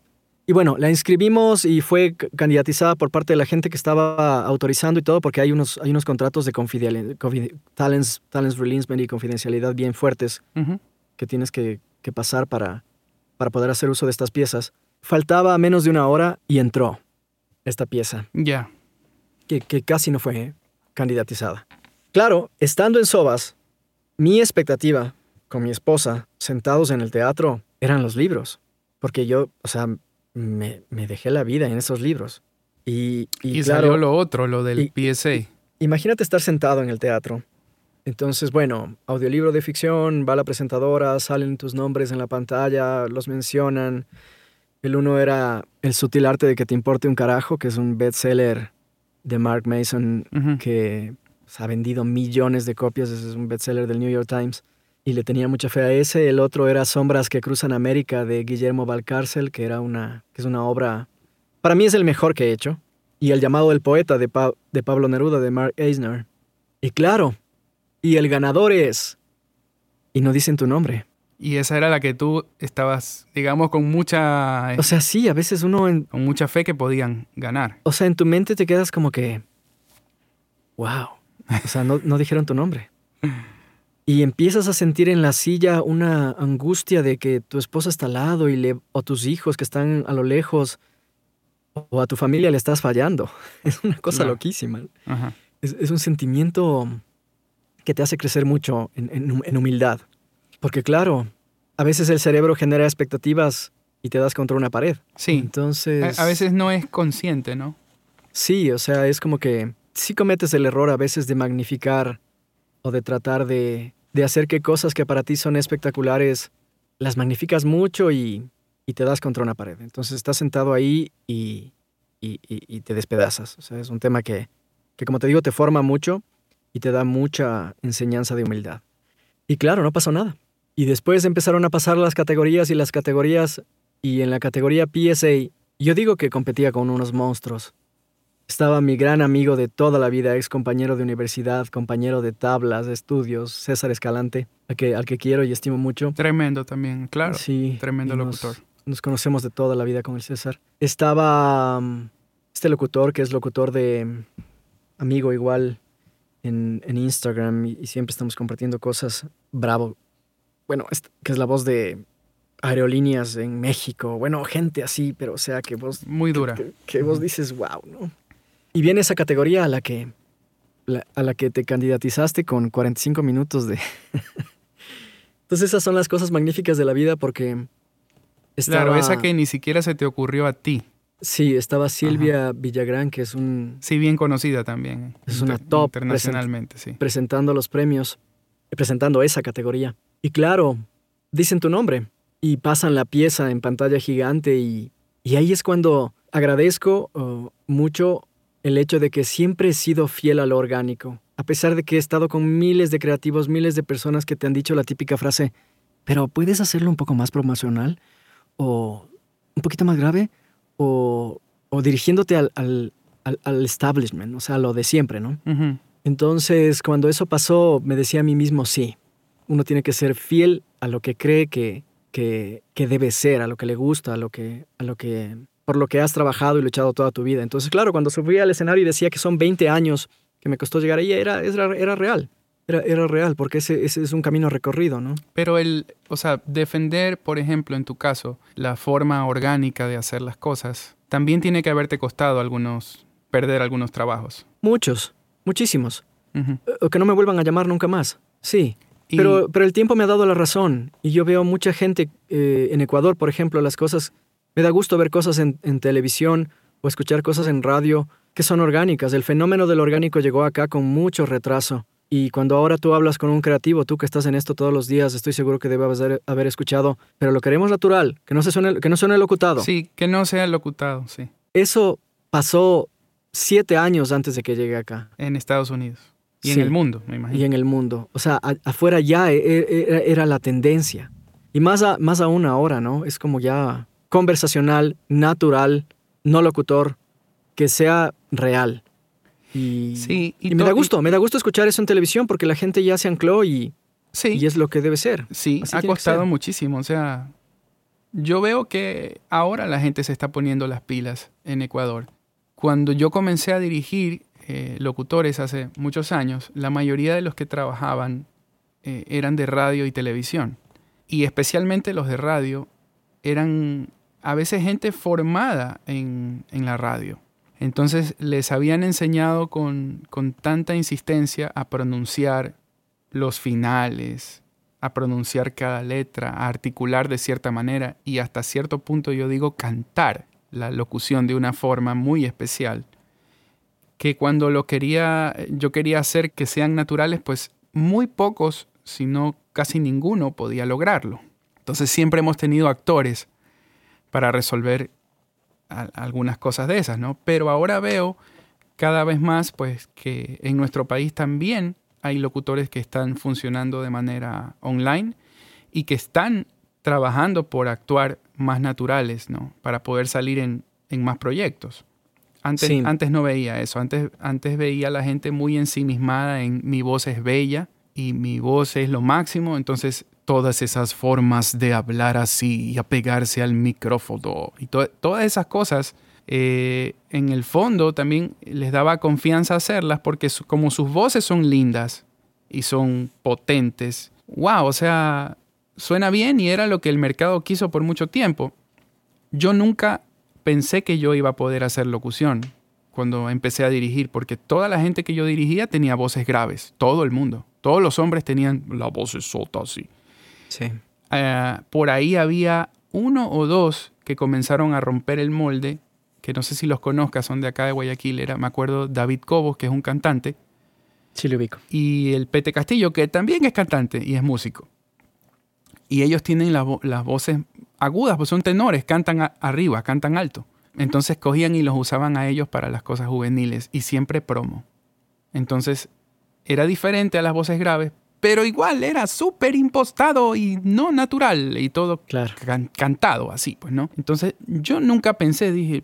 Y bueno, la inscribimos y fue candidatizada por parte de la gente que estaba autorizando y todo, porque hay unos, hay unos contratos de confidel, confidel, talents, talents releasement y confidencialidad bien fuertes, uh-huh, que tienes que, que pasar para, para poder hacer uso de estas piezas. Faltaba menos de una hora y entró esta pieza. Ya. Yeah. Que, que casi no fue candidatizada. Claro, estando en Sobas, mi expectativa con mi esposa, sentados en el teatro, eran los libros. Porque yo, o sea, me, me dejé la vida en esos libros. Y, y, y claro, salió lo otro, lo del y, P S A. Imagínate estar sentado en el teatro. Entonces, bueno, audiolibro de ficción, va la presentadora, salen tus nombres en la pantalla, los mencionan. El uno era El sutil arte de que te importe un carajo, que es un bestseller de Mark Mason, uh-huh, que se ha vendido millones de copias, es un bestseller del New York Times, y le tenía mucha fe a ese. El otro era Sombras que cruzan América, de Guillermo Valcárcel, que, era una, que es una obra, para mí es el mejor que he hecho, y El llamado del poeta, de, pa- de Pablo Neruda, de Mark Eisner. Y claro, y el ganador es... Y no dicen tu nombre. Y esa era la que tú estabas, digamos, con mucha... O sea, sí, a veces uno... En, con mucha fe que podían ganar. O sea, en tu mente te quedas como que... ¡Wow! O sea, no, no dijeron tu nombre. y empiezas a sentir en la silla una angustia de que tu esposa está al lado y le, o tus hijos que están a lo lejos o a tu familia le estás fallando. Es una cosa no. loquísima. Ajá. Es, es un sentimiento que te hace crecer mucho en, en, en humildad. Porque claro, a veces el cerebro genera expectativas y te das contra una pared. Sí. Entonces... A, a veces no es consciente, ¿no? Sí, o sea, es como que sí cometes el error a veces de magnificar o de tratar de, de hacer que cosas que para ti son espectaculares las magnificas mucho y, y te das contra una pared. Entonces estás sentado ahí y, y, y, y te despedazas. O sea, es un tema que, que, como te digo, te forma mucho y te da mucha enseñanza de humildad. Y claro, no pasó nada. Y después empezaron a pasar las categorías y las categorías. Y en la categoría P S A, yo digo que competía con unos monstruos. Estaba mi gran amigo de toda la vida, ex compañero de universidad, compañero de tablas, de estudios, César Escalante, al que, al que quiero y estimo mucho. Tremendo también, claro. Sí. Tremendo locutor. Nos, nos conocemos de toda la vida con el César. Estaba um, este locutor, que es locutor de amigo igual en, en Instagram, y, y siempre estamos compartiendo cosas. Bravo. Bueno, es, que es la voz de aerolíneas en México. Bueno, gente así, pero o sea, que vos... Muy dura. Que, que vos dices, wow, ¿no? Y viene esa categoría a la que, la, a la que te candidatizaste con cuarenta y cinco minutos de... Entonces esas son las cosas magníficas de la vida porque... Estaba... Claro, esa que ni siquiera se te ocurrió a ti. Sí, estaba Silvia Ajá. Villagrán, que es un... Sí, bien conocida también. Es una top. Internacionalmente, present, sí. Presentando los premios, presentando esa categoría. Y claro, dicen tu nombre y pasan la pieza en pantalla gigante y, y ahí es cuando agradezco uh, mucho el hecho de que siempre he sido fiel a lo orgánico. A pesar de que he estado con miles de creativos, miles de personas que te han dicho la típica frase, pero ¿puedes hacerlo un poco más promocional? ¿O un poquito más grave? ¿O, o dirigiéndote al, al, al, al establishment? O sea, lo de siempre, ¿no? Uh-huh. Entonces, cuando eso pasó, me decía a mí mismo, sí. Uno tiene que ser fiel a lo que cree que, que, que debe ser, a lo que le gusta, a lo que, a lo que, por lo que has trabajado y luchado toda tu vida. Entonces, claro, cuando subí al escenario y decía que son veinte años que me costó llegar ahí, era, era, era real. Era, era real, porque ese, ese es un camino recorrido, ¿no? Pero el, o sea, defender, por ejemplo, en tu caso, la forma orgánica de hacer las cosas, también tiene que haberte costado algunos, perder algunos trabajos. Muchos, muchísimos. Uh-huh. O que no me vuelvan a llamar nunca más. Sí. Y... Pero, pero el tiempo me ha dado la razón. Y yo veo mucha gente eh, en Ecuador, por ejemplo, las cosas... Me da gusto ver cosas en, en televisión o escuchar cosas en radio que son orgánicas. El fenómeno del orgánico llegó acá con mucho retraso. Y cuando ahora tú hablas con un creativo, tú que estás en esto todos los días, estoy seguro que debes haber, haber escuchado, pero lo queremos natural, que no se suene, que no suene locutado. Sí, que no sea locutado, sí. Eso pasó siete años antes de que llegue acá. En Estados Unidos. Y sí, en el mundo, me imagino. Y en el mundo. O sea, a, afuera ya era, era la tendencia. Y más, a, más aún ahora, ¿no? Es como ya conversacional, natural, no locutor, que sea real. Y, sí, y, y me da gusto, y, me da gusto escuchar eso en televisión porque la gente ya se ancló y, sí, y es lo que debe ser. Sí, así ha costado muchísimo. O sea, yo veo que ahora la gente se está poniendo las pilas en Ecuador. Cuando yo comencé a dirigir Eh, locutores hace muchos años, la mayoría de los que trabajaban eh, eran de radio y televisión. Y especialmente los de radio eran a veces gente formada en, en la radio. Entonces les habían enseñado con, con tanta insistencia a pronunciar los finales, a pronunciar cada letra, a articular de cierta manera y hasta cierto punto, yo digo, cantar la locución de una forma muy especial, que cuando lo quería, yo quería hacer que sean naturales, pues muy pocos, si no casi ninguno, podía lograrlo. Entonces siempre hemos tenido actores para resolver a, algunas cosas de esas, ¿no? Pero ahora veo cada vez más pues, que en nuestro país también hay locutores que están funcionando de manera online y que están trabajando por actuar más naturales, ¿no? Para poder salir en, en más proyectos. Antes, sí. antes no veía eso. Antes, antes veía a la gente muy ensimismada en mi voz es bella y mi voz es lo máximo. Entonces, todas esas formas de hablar así y apegarse al micrófono y to- todas esas cosas, eh, en el fondo también les daba confianza hacerlas porque su- como sus voces son lindas y son potentes. ¡Wow! O sea, suena bien y era lo que el mercado quiso por mucho tiempo. Yo nunca pensé que yo iba a poder hacer locución cuando empecé a dirigir, porque toda la gente que yo dirigía tenía voces graves, todo el mundo. Todos los hombres tenían la voz sota así. Sí. Uh, por ahí había uno o dos que comenzaron a romper el molde, que no sé si los conozcas, son de acá de Guayaquil. Era, me acuerdo, David Cobos, que es un cantante. Sí, lo ubico. Y el Pete Castillo, que también es cantante y es músico. Y ellos tienen la, las voces agudas, pues son tenores, cantan a, arriba, cantan alto. Entonces cogían y los usaban a ellos para las cosas juveniles y siempre promo. Entonces era diferente a las voces graves, pero igual era súper impostado y no natural y todo claro. can- cantado así, pues, ¿no? Entonces yo nunca pensé, dije,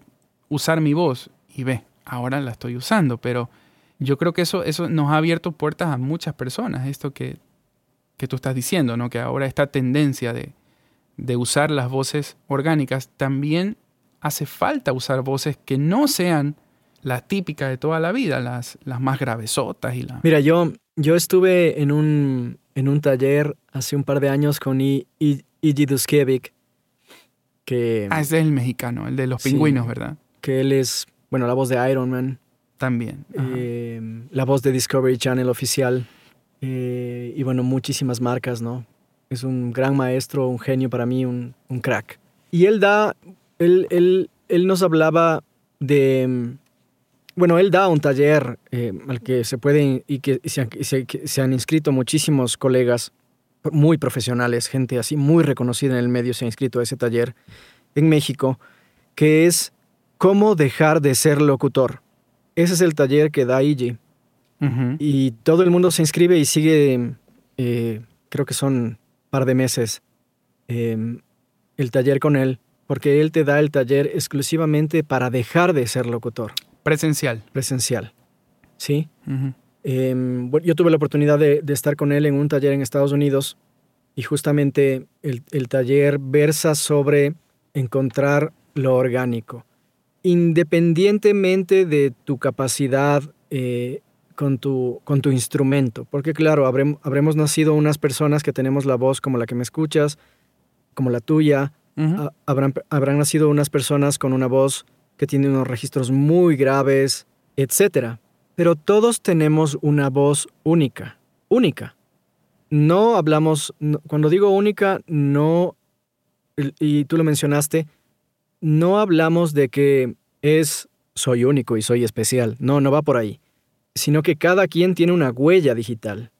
usar mi voz y ve, ahora la estoy usando, pero yo creo que eso, eso nos ha abierto puertas a muchas personas, esto que, que tú estás diciendo, ¿no? Que ahora esta tendencia de, de usar las voces orgánicas también. Hace falta usar voces que no sean las típicas de toda la vida, las, las más gravesotas. Y la... Mira, yo, yo estuve en un, en un taller hace un par de años con I. G. Duskiewicz. Que... Ah, ese es el mexicano, el de los pingüinos, sí, ¿verdad? Que él es, bueno, la voz de Iron Man. También. Eh, la voz de Discovery Channel oficial. Eh, y bueno, muchísimas marcas, ¿no? Es un gran maestro, un genio para mí, un, un crack. Y él da... Él, él, él nos hablaba de... Bueno, él da un taller eh, al que se puede y que se, se, se han inscrito muchísimos colegas muy profesionales, gente así muy reconocida en el medio se ha inscrito a ese taller en México, que es cómo dejar de ser locutor. Ese es el taller que da I G. Uh-huh. Y todo el mundo se inscribe y sigue, eh, creo que son un par de meses, eh, el taller con él. Porque él te da el taller exclusivamente para dejar de ser locutor. Presencial. Presencial, sí. Uh-huh. Eh, bueno, yo tuve la oportunidad de, de estar con él en un taller en Estados Unidos y justamente el, el taller versa sobre encontrar lo orgánico. Independientemente de tu capacidad eh, con, tu, con tu instrumento. Porque claro, habremos, habremos nacido unas personas que tenemos la voz como la que me escuchas, como la tuya... Uh-huh. Habrán, habrán nacido unas personas con una voz que tiene unos registros muy graves, etcétera. Pero todos tenemos una voz única. Única. No hablamos... No, cuando digo única, no... Y tú lo mencionaste. No hablamos de que es... Soy único y soy especial. No, no va por ahí. Sino que cada quien tiene una huella digital.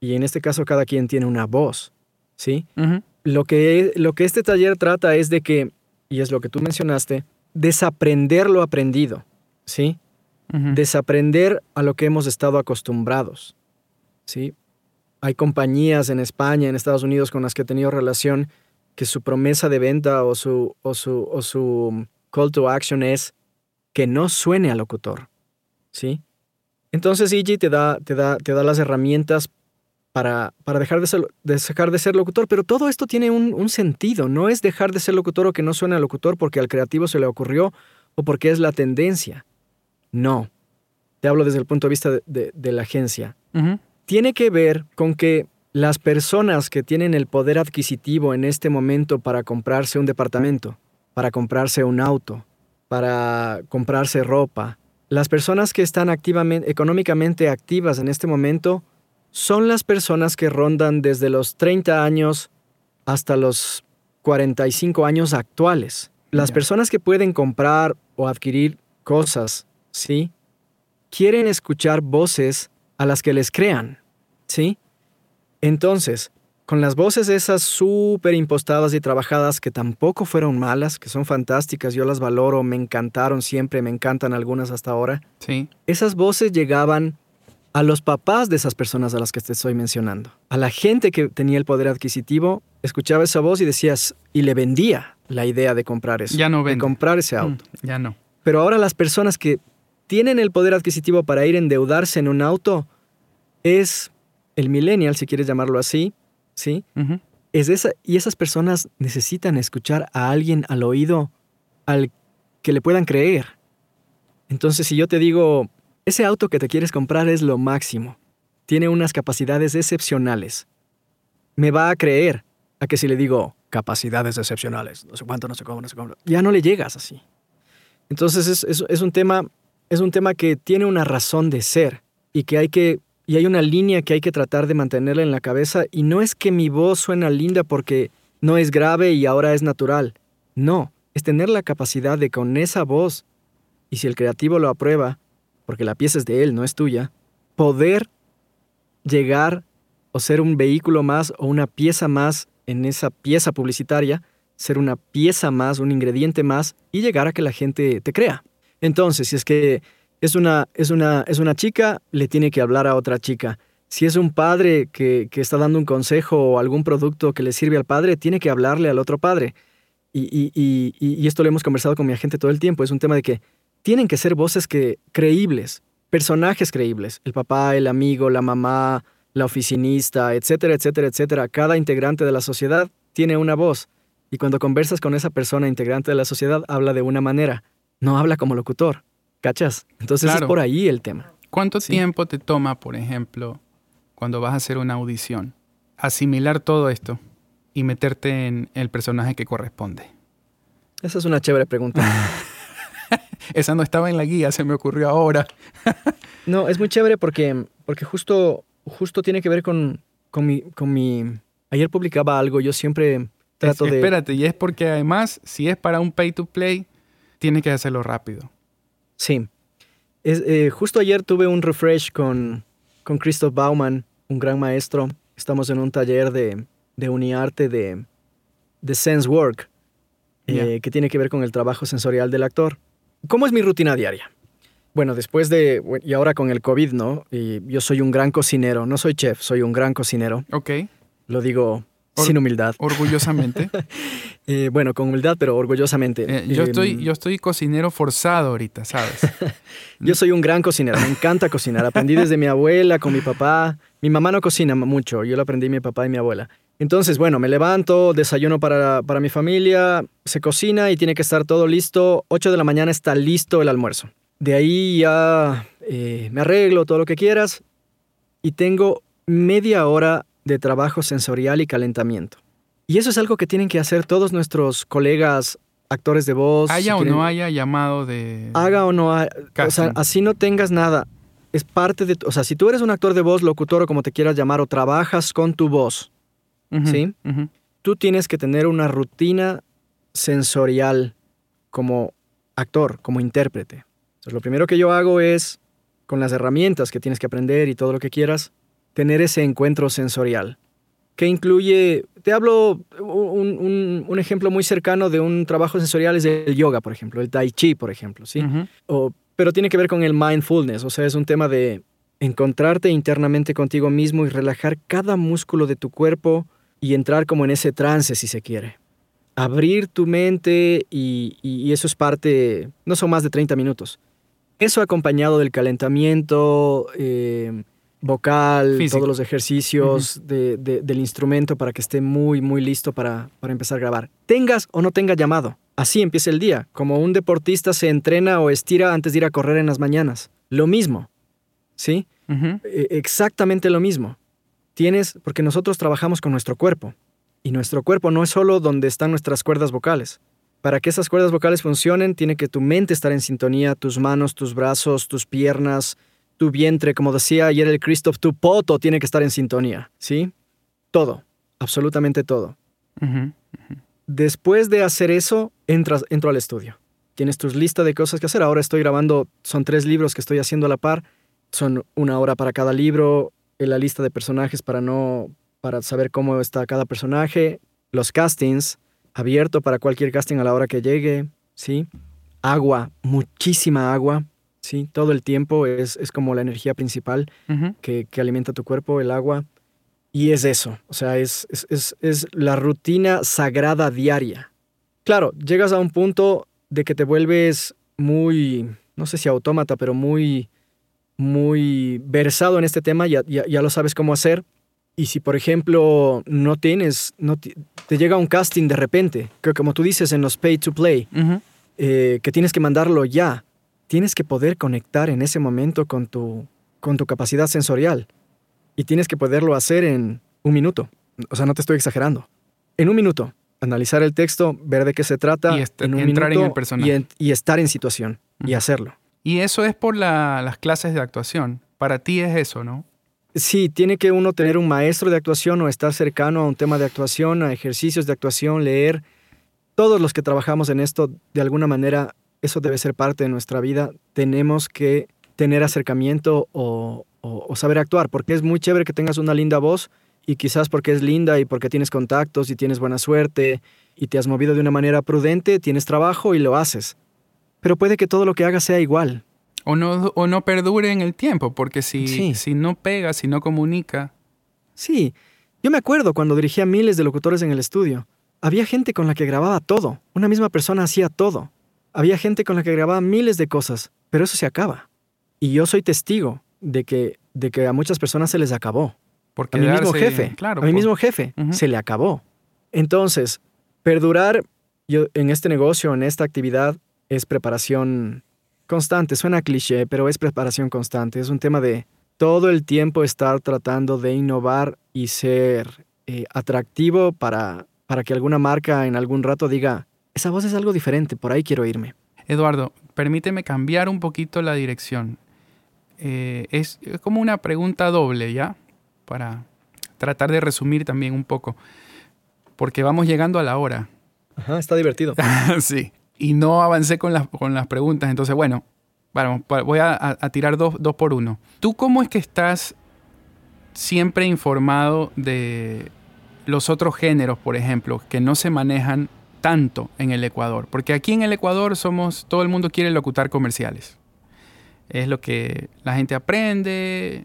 Y en este caso, cada quien tiene una voz. ¿Sí? Uh-huh. Lo que, lo que este taller trata es de que, y es lo que tú mencionaste, desaprender lo aprendido, ¿sí? Uh-huh. Desaprender a lo que hemos estado acostumbrados, ¿sí? Hay compañías en España, en Estados Unidos, con las que he tenido relación, que su promesa de venta o su, o su, o su call to action es que no suene al locutor, ¿sí? Entonces, I G te da, te da, te da las herramientas Para, para dejar de ser, de dejar de ser locutor. Pero todo esto tiene un, un sentido. No es dejar de ser locutor o que no suene a locutor porque al creativo se le ocurrió o porque es la tendencia. No. Te hablo desde el punto de vista de, de, de la agencia. Uh-huh. Tiene que ver con que las personas que tienen el poder adquisitivo en este momento para comprarse un departamento, para comprarse un auto, para comprarse ropa, las personas que están activamente, económicamente activas en este momento... son las personas que rondan desde los treinta años hasta los cuarenta y cinco años actuales. Las personas que pueden comprar o adquirir cosas, ¿sí? Quieren escuchar voces a las que les crean, ¿sí? Entonces, con las voces esas súper impostadas y trabajadas que tampoco fueron malas, que son fantásticas, yo las valoro, me encantaron siempre, me encantan algunas hasta ahora. Sí. Esas voces llegaban... a los papás de esas personas a las que te estoy mencionando. A la gente que tenía el poder adquisitivo, escuchaba esa voz y decías, y le vendía la idea de comprar eso. Ya no vende. De comprar ese auto. Mm, ya no. Pero ahora las personas que tienen el poder adquisitivo para ir a endeudarse en un auto, es el millennial, si quieres llamarlo así, ¿sí? Uh-huh. Es esa, y esas personas necesitan escuchar a alguien al oído al que le puedan creer. Entonces, si yo te digo... ese auto que te quieres comprar es lo máximo. tiene unas capacidades excepcionales. Me va a creer a que si le digo capacidades excepcionales, no sé cuánto, no sé cómo, no sé cómo, ya no le llegas así. Entonces es, es, es, un tema, es un tema que tiene una razón de ser y que hay que... Y hay una línea que hay que tratar de mantenerla en la cabeza, y no es que mi voz suena linda porque no es grave y ahora es natural. No, es tener la capacidad de con esa voz, y si el creativo lo aprueba, porque la pieza es de él, no es tuya, poder llegar o ser un vehículo más o una pieza más en esa pieza publicitaria, ser una pieza más, un ingrediente más, y llegar a que la gente te crea. Entonces, si es que... Es una, es, una, es una chica, le tiene que hablar a otra chica. Si es un padre que, que está dando un consejo o algún producto que le sirve al padre, tiene que hablarle al otro padre. Y, y, y, y esto lo hemos conversado con mi agente todo el tiempo. Es un tema de que tienen que ser voces que, creíbles, personajes creíbles. El papá, el amigo, la mamá, la oficinista, etcétera, etcétera, etcétera. Cada integrante de la sociedad tiene una voz. Y cuando conversas con esa persona integrante de la sociedad, habla de una manera. No habla como locutor. ¿Cachas? Entonces claro. Es por ahí el tema. ¿Cuánto sí. tiempo te toma, por ejemplo, cuando vas a hacer una audición, asimilar todo esto y meterte en el personaje que corresponde? Esa es una chévere pregunta. Esa no estaba en la guía, se me ocurrió ahora. No, es muy chévere porque, porque justo, justo tiene que ver con, con, mi, con mi... Ayer publicaba algo, yo siempre trato es, de... Espérate, y es porque además, si es para un pay to play, tienes que hacerlo rápido. Sí. Es, eh, justo ayer tuve un refresh con, con Christoph Baumann, un gran maestro. Estamos en un taller de, de uniarte de, de sense work, yeah. eh, que tiene que ver con el trabajo sensorial del actor. ¿Cómo es mi rutina diaria? Bueno, después de... Y ahora con el COVID, ¿no? Y yo soy un gran cocinero. No soy chef, soy un gran cocinero. Ok. Lo digo... Sin humildad. Orgullosamente. eh, bueno, con humildad, pero orgullosamente. Eh, yo, estoy, yo estoy cocinero forzado ahorita, ¿sabes? Yo soy un gran cocinero, me encanta cocinar. Aprendí desde mi abuela, con mi papá. Mi mamá no cocina mucho, yo lo aprendí de mi papá y mi abuela. Entonces, bueno, me levanto, desayuno para, para mi familia, se cocina y tiene que estar todo listo. ocho de la mañana está listo el almuerzo. De ahí ya eh, me arreglo, todo lo que quieras. Y tengo media hora de trabajo sensorial y calentamiento. Y eso es algo que tienen que hacer todos nuestros colegas actores de voz. Haya si o no haya llamado de... Haga o no haya... O sea, así no tengas nada. Es parte de... O sea, si tú eres un actor de voz, locutor o como te quieras llamar, o trabajas con tu voz, uh-huh, ¿sí? Uh-huh. Tú tienes que tener una rutina sensorial como actor, como intérprete. Entonces, lo primero que yo hago es, con las herramientas que tienes que aprender y todo lo que quieras, tener ese encuentro sensorial, que incluye, te hablo, un, un, un ejemplo muy cercano de un trabajo sensorial es el yoga, por ejemplo, el tai chi, por ejemplo, ¿sí? Uh-huh. O, pero tiene que ver con el mindfulness, o sea, es un tema de encontrarte internamente contigo mismo y relajar cada músculo de tu cuerpo y entrar como en ese trance, si se quiere. Abrir tu mente y, y, y eso es parte, no son más de treinta minutos. Eso acompañado del calentamiento, eh, vocal, físico. Todos los ejercicios uh-huh. de, de, del instrumento para que esté muy, muy listo para, para empezar a grabar. Tengas o no tengas llamado. Así empieza el día. Como un deportista se entrena o estira antes de ir a correr en las mañanas. Lo mismo. ¿Sí? Uh-huh. Eh, exactamente lo mismo. Tienes, porque nosotros trabajamos con nuestro cuerpo. Y nuestro cuerpo no es solo donde están nuestras cuerdas vocales. Para que esas cuerdas vocales funcionen, tiene que tu mente estar en sintonía, tus manos, tus brazos, tus piernas, tu vientre, como decía ayer el Christoph, tu poto tiene que estar en sintonía, ¿sí? Todo, absolutamente todo. Uh-huh, uh-huh. Después de hacer eso, entras, entro al estudio. Tienes tu lista de cosas que hacer. Ahora estoy grabando, son tres libros que estoy haciendo a la par. Son una hora para cada libro, en la lista de personajes para, no, para saber cómo está cada personaje. Los castings, abierto para cualquier casting a la hora que llegue, ¿sí? Agua, muchísima agua. Sí, todo el tiempo es, es como la energía principal uh-huh. que, que alimenta tu cuerpo, el agua. Y es eso, o sea, es, es, es, es la rutina sagrada diaria. Claro, llegas a un punto de que te vuelves muy, no sé si autómata, pero muy, muy versado en este tema, ya, ya, ya lo sabes cómo hacer. Y si, por ejemplo, no tienes, no t- te llega un casting de repente, que como tú dices en los pay to play, uh-huh. eh, que tienes que mandarlo ya. Tienes que poder conectar en ese momento con tu, con tu capacidad sensorial. y tienes que poderlo hacer en un minuto. O sea, no te estoy exagerando. En un minuto, analizar el texto, ver de qué se trata, y en un entrar minuto en el personaje. Y, en, y estar en situación uh-huh. y hacerlo. Y eso es por la, las clases de actuación. Para ti es eso, ¿no? Sí, tiene que uno tener un maestro de actuación o estar cercano a un tema de actuación, a ejercicios de actuación, leer. Todos los que trabajamos en esto, de alguna manera, eso debe ser parte de nuestra vida. Tenemos que tener acercamiento o, o, o saber actuar, porque es muy chévere que tengas una linda voz y quizás porque es linda y porque tienes contactos y tienes buena suerte y te has movido de una manera prudente, tienes trabajo y lo haces. Pero puede que todo lo que hagas sea igual. O no, o no perdure en el tiempo, porque si, sí. si no pega, si no comunica... Sí, yo me acuerdo cuando dirigía miles de locutores en el estudio. Había gente con la que grababa todo. Una misma persona hacía todo. Había gente con la que grababa miles de cosas, pero eso se acaba. Y yo soy testigo de que, de que a muchas personas se les acabó. Por quedarse, a mi mismo jefe, claro, a mi por... mismo jefe uh-huh. se le acabó. Entonces, perdurar yo, en este negocio, en esta actividad, es preparación constante. Suena cliché, pero es preparación constante. Es un tema de todo el tiempo estar tratando de innovar y ser eh, atractivo para, para que alguna marca en algún rato diga, esa voz es algo diferente, por ahí quiero irme. Eduardo, permíteme cambiar un poquito la dirección. Eh, es, es como una pregunta doble, ¿ya? Para tratar de resumir también un poco. Porque vamos llegando a la hora. Ajá, está divertido. Sí. Y no avancé con las, con las preguntas. Entonces, bueno, vamos, voy a, a tirar dos, dos por uno. ¿Tú cómo es que estás siempre informado de los otros géneros, por ejemplo, que no se manejan tanto en el Ecuador? Porque aquí en el Ecuador somos, todo el mundo quiere locutar comerciales. Es lo que la gente aprende.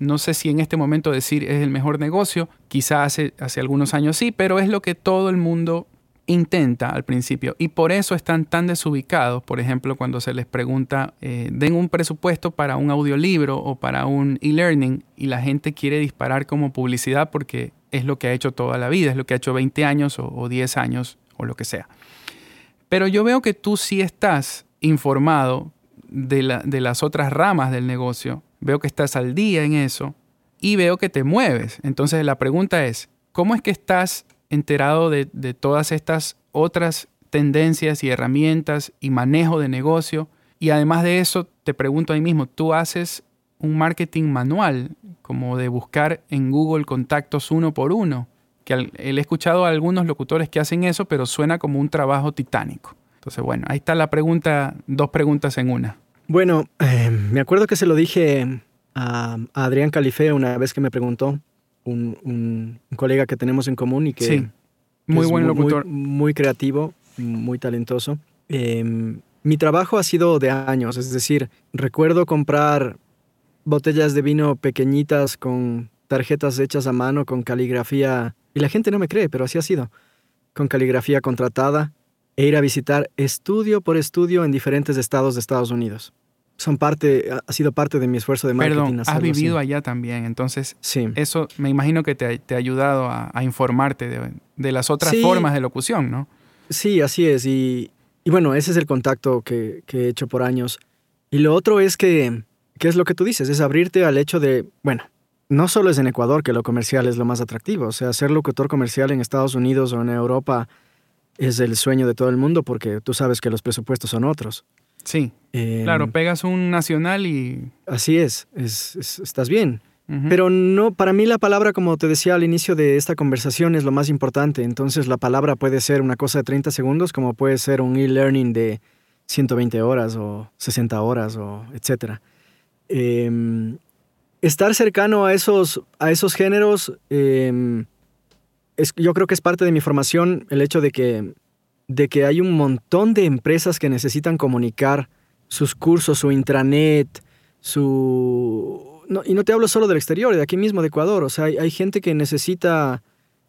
No sé si en este momento decir es el mejor negocio. Quizás hace, hace algunos años sí, pero es lo que todo el mundo intenta al principio y por eso están tan desubicados. Por ejemplo, cuando se les pregunta eh, den un presupuesto para un audiolibro o para un e-learning y la gente quiere disparar como publicidad porque es lo que ha hecho toda la vida, es lo que ha hecho veinte años o, o diez años o lo que sea. Pero yo veo que tú sí estás informado de, la, de las otras ramas del negocio, veo que estás al día en eso y veo que te mueves. Entonces la pregunta es, ¿cómo es que estás enterado de, de todas estas otras tendencias y herramientas y manejo de negocio? Y además de eso, te pregunto ahí mismo, ¿tú haces un marketing manual como de buscar en Google contactos uno por uno? Que al, he escuchado a algunos locutores que hacen eso, pero suena como un trabajo titánico. Entonces, bueno, ahí está la pregunta, dos preguntas en una. Bueno, eh, me acuerdo que se lo dije a, a Adrián Califé una vez que me preguntó, Un, un, un colega que tenemos en común y que, sí, muy que buen locutor, muy, muy creativo, muy talentoso. Eh, mi trabajo ha sido de años, es decir, recuerdo comprar botellas de vino pequeñitas con tarjetas hechas a mano, con caligrafía, y la gente no me cree, pero así ha sido, con caligrafía contratada, e ir a visitar estudio por estudio en diferentes estados de Estados Unidos. Son parte, ha sido parte de mi esfuerzo de marketing. Perdón, has vivido así allá también, entonces sí. Eso me imagino que te, te ha ayudado a, a informarte de, de las otras sí. formas de locución, ¿no? Sí, así es. Y, y bueno, ese es el contacto que, que he hecho por años. Y lo otro es que, ¿qué es lo que tú dices? Es abrirte al hecho de, bueno, no solo es en Ecuador que lo comercial es lo más atractivo. O sea, ser locutor comercial en Estados Unidos o en Europa es el sueño de todo el mundo porque tú sabes que los presupuestos son otros. Sí, eh, claro, pegas un nacional y... Así es, es, es estás bien. Uh-huh. Pero no, para mí la palabra, como te decía al inicio de esta conversación, es lo más importante. Entonces la palabra puede ser una cosa de treinta segundos, como puede ser un e-learning de ciento veinte horas o sesenta horas, o etcétera. Eh, estar cercano a esos, a esos géneros, eh, es, yo creo que es parte de mi formación el hecho de que de que hay un montón de empresas que necesitan comunicar sus cursos, su intranet, su... No, y no te hablo solo del exterior, de aquí mismo, de Ecuador. O sea, hay, hay gente que necesita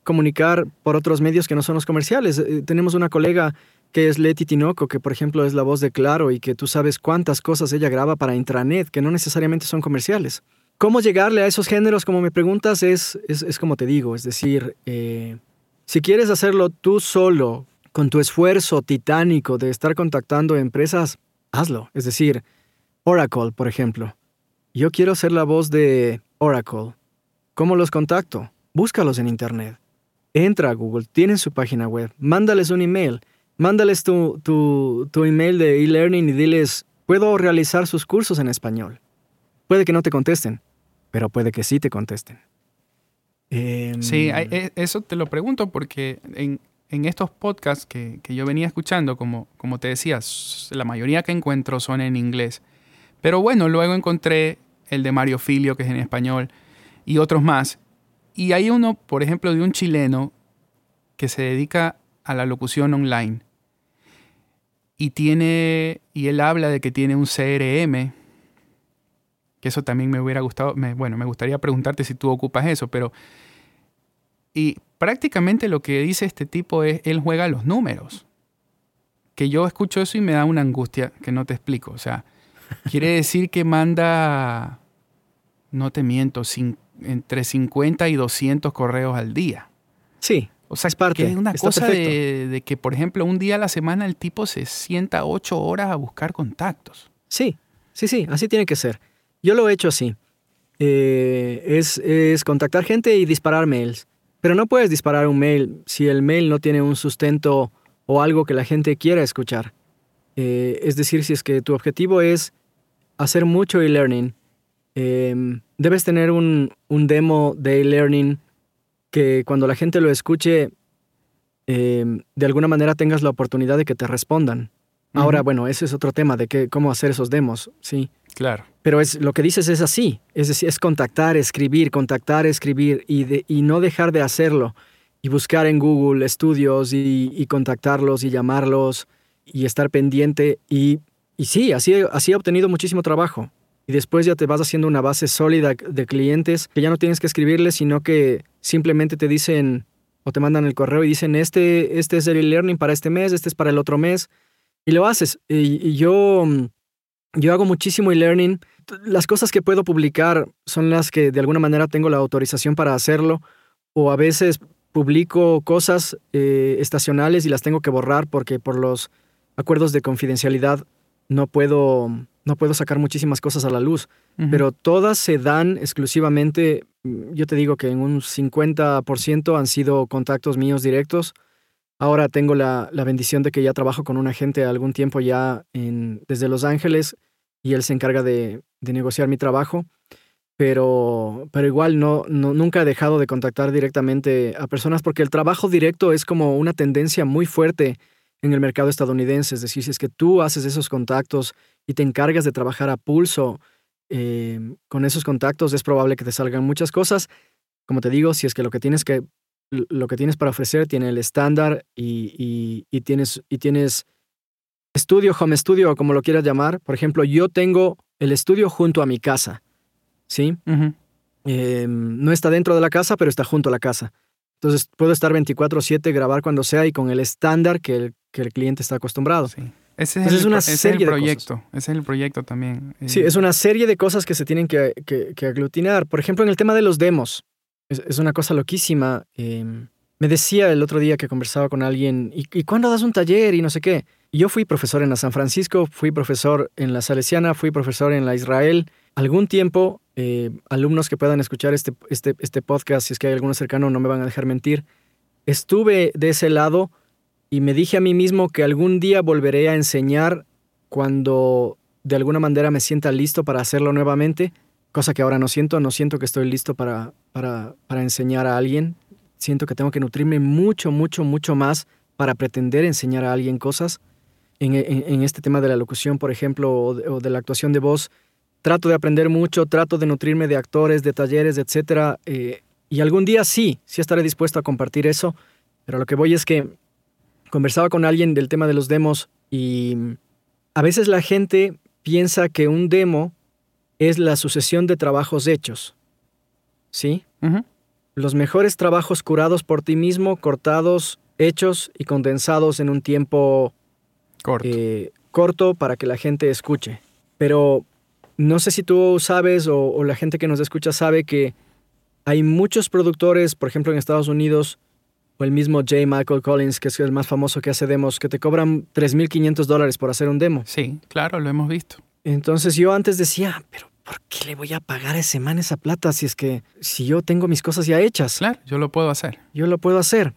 comunicar por otros medios que no son los comerciales. Eh, tenemos una colega que es Leti Tinoco, que por ejemplo es la voz de Claro y que tú sabes cuántas cosas ella graba para intranet, que no necesariamente son comerciales. ¿Cómo llegarle a esos géneros? Como me preguntas, es, es, es como te digo. Es decir, eh, si quieres hacerlo tú solo, con tu esfuerzo titánico de estar contactando empresas, hazlo. Es decir, Oracle, por ejemplo. Yo quiero ser la voz de Oracle. ¿Cómo los contacto? Búscalos en internet. Entra a Google, tienen su página web, mándales un email, mándales tu, tu, tu email de e-learning y diles, puedo realizar sus cursos en español. Puede que no te contesten, pero puede que sí te contesten. Eh, sí, eso te lo pregunto porque en, en estos podcasts que, que yo venía escuchando, como, como te decía, la mayoría que encuentro son en inglés. Pero bueno, luego encontré el de Mario Filio, que es en español, y otros más. Y hay uno, por ejemplo, de un chileno que se dedica a la locución online. Y tiene, y él habla de que tiene un C R M, que eso también me hubiera gustado, me, bueno, me gustaría preguntarte si tú ocupas eso, pero... Y prácticamente lo que dice este tipo es, él juega los números. Que yo escucho eso y me da una angustia que no te explico. O sea, quiere decir que manda, no te miento, cinco entre cincuenta y doscientos correos al día. Sí, o sea, es parte. Que es una Está cosa de, de que, por ejemplo, un día a la semana el tipo se sienta ocho horas a buscar contactos. Sí, sí, sí, así tiene que ser. Yo lo he hecho así. Eh, es, es contactar gente y disparar mails. Pero no puedes disparar un mail si el mail no tiene un sustento o algo que la gente quiera escuchar. Eh, es decir, si es que tu objetivo es hacer mucho e-learning, Eh, debes tener un, un demo de e-learning que cuando la gente lo escuche, eh, de alguna manera tengas la oportunidad de que te respondan. Uh-huh. Ahora, bueno, ese es otro tema de que, cómo hacer esos demos, ¿sí? Claro. Pero es, lo que dices es así, es decir, es contactar, escribir, contactar, escribir y, de, y no dejar de hacerlo y buscar en Google estudios y, y contactarlos y llamarlos y estar pendiente y, y sí, así, así he obtenido muchísimo trabajo. Y después ya te vas haciendo una base sólida de clientes que ya no tienes que escribirles, sino que simplemente te dicen o te mandan el correo y dicen este, este es el e-learning para este mes, este es para el otro mes. Y lo haces. Y, y yo, yo hago muchísimo e-learning. Las cosas que puedo publicar son las que de alguna manera tengo la autorización para hacerlo. O a veces publico cosas eh, estacionales y las tengo que borrar porque por los acuerdos de confidencialidad no puedo... No puedo sacar muchísimas cosas a la luz, uh-huh. pero todas se dan exclusivamente, yo te digo que en un cincuenta por ciento han sido contactos míos directos. Ahora tengo la, la bendición de que ya trabajo con un agente algún tiempo ya en, desde Los Ángeles y él se encarga de, de negociar mi trabajo, pero, pero igual no, no, nunca he dejado de contactar directamente a personas porque el trabajo directo es como una tendencia muy fuerte en el mercado estadounidense. Es decir, si es que tú haces esos contactos y te encargas de trabajar a pulso eh, con esos contactos, es probable que te salgan muchas cosas. Como te digo, si es que lo que tienes, que, lo que tienes para ofrecer tiene el estándar y, y, y, tienes, y tienes estudio, home studio, o como lo quieras llamar. Por ejemplo, yo tengo el estudio junto a mi casa, ¿sí? Uh-huh. Eh, no está dentro de la casa, pero está junto a la casa. Entonces, puedo estar veinticuatro siete, grabar cuando sea y con el estándar que el, que el cliente está acostumbrado. Sí. Ese es, el, es una ese serie es el proyecto, de cosas. Ese es el proyecto también. Sí, es una serie de cosas que se tienen que, que, que aglutinar. Por ejemplo, en el tema de los demos, es, es una cosa loquísima. Eh, me decía el otro día que conversaba con alguien, ¿y, ¿y cuándo das un taller? Y no sé qué. Y yo fui profesor en la San Francisco, fui profesor en la Salesiana, fui profesor en la Israel. Algún tiempo, eh, alumnos que puedan escuchar este, este, este podcast, si es que hay alguno cercano, no me van a dejar mentir. Estuve de ese lado... Y me dije a mí mismo que algún día volveré a enseñar cuando de alguna manera me sienta listo para hacerlo nuevamente, cosa que ahora no siento, no siento que estoy listo para, para, para enseñar a alguien. Siento que tengo que nutrirme mucho, mucho, mucho más para pretender enseñar a alguien cosas. En, en, en este tema de la locución, por ejemplo, o de, o de la actuación de voz, trato de aprender mucho, trato de nutrirme de actores, de talleres, etcétera. Eh, y algún día sí, sí estaré dispuesto a compartir eso, pero lo que voy es que conversaba con alguien del tema de los demos y a veces la gente piensa que un demo es la sucesión de trabajos hechos, ¿sí? Uh-huh. Los mejores trabajos curados por ti mismo, cortados, hechos y condensados en un tiempo corto, eh, corto para que la gente escuche. Pero no sé si tú sabes o, o la gente que nos escucha sabe que hay muchos productores, por ejemplo en Estados Unidos, o el mismo J. Michael Collins, que es el más famoso que hace demos, que te cobran tres mil quinientos dólares por hacer un demo. Sí, claro, lo hemos visto. Entonces yo antes decía, pero ¿por qué le voy a pagar a ese man esa plata si es que si yo tengo mis cosas ya hechas? Claro, yo lo puedo hacer. Yo lo puedo hacer.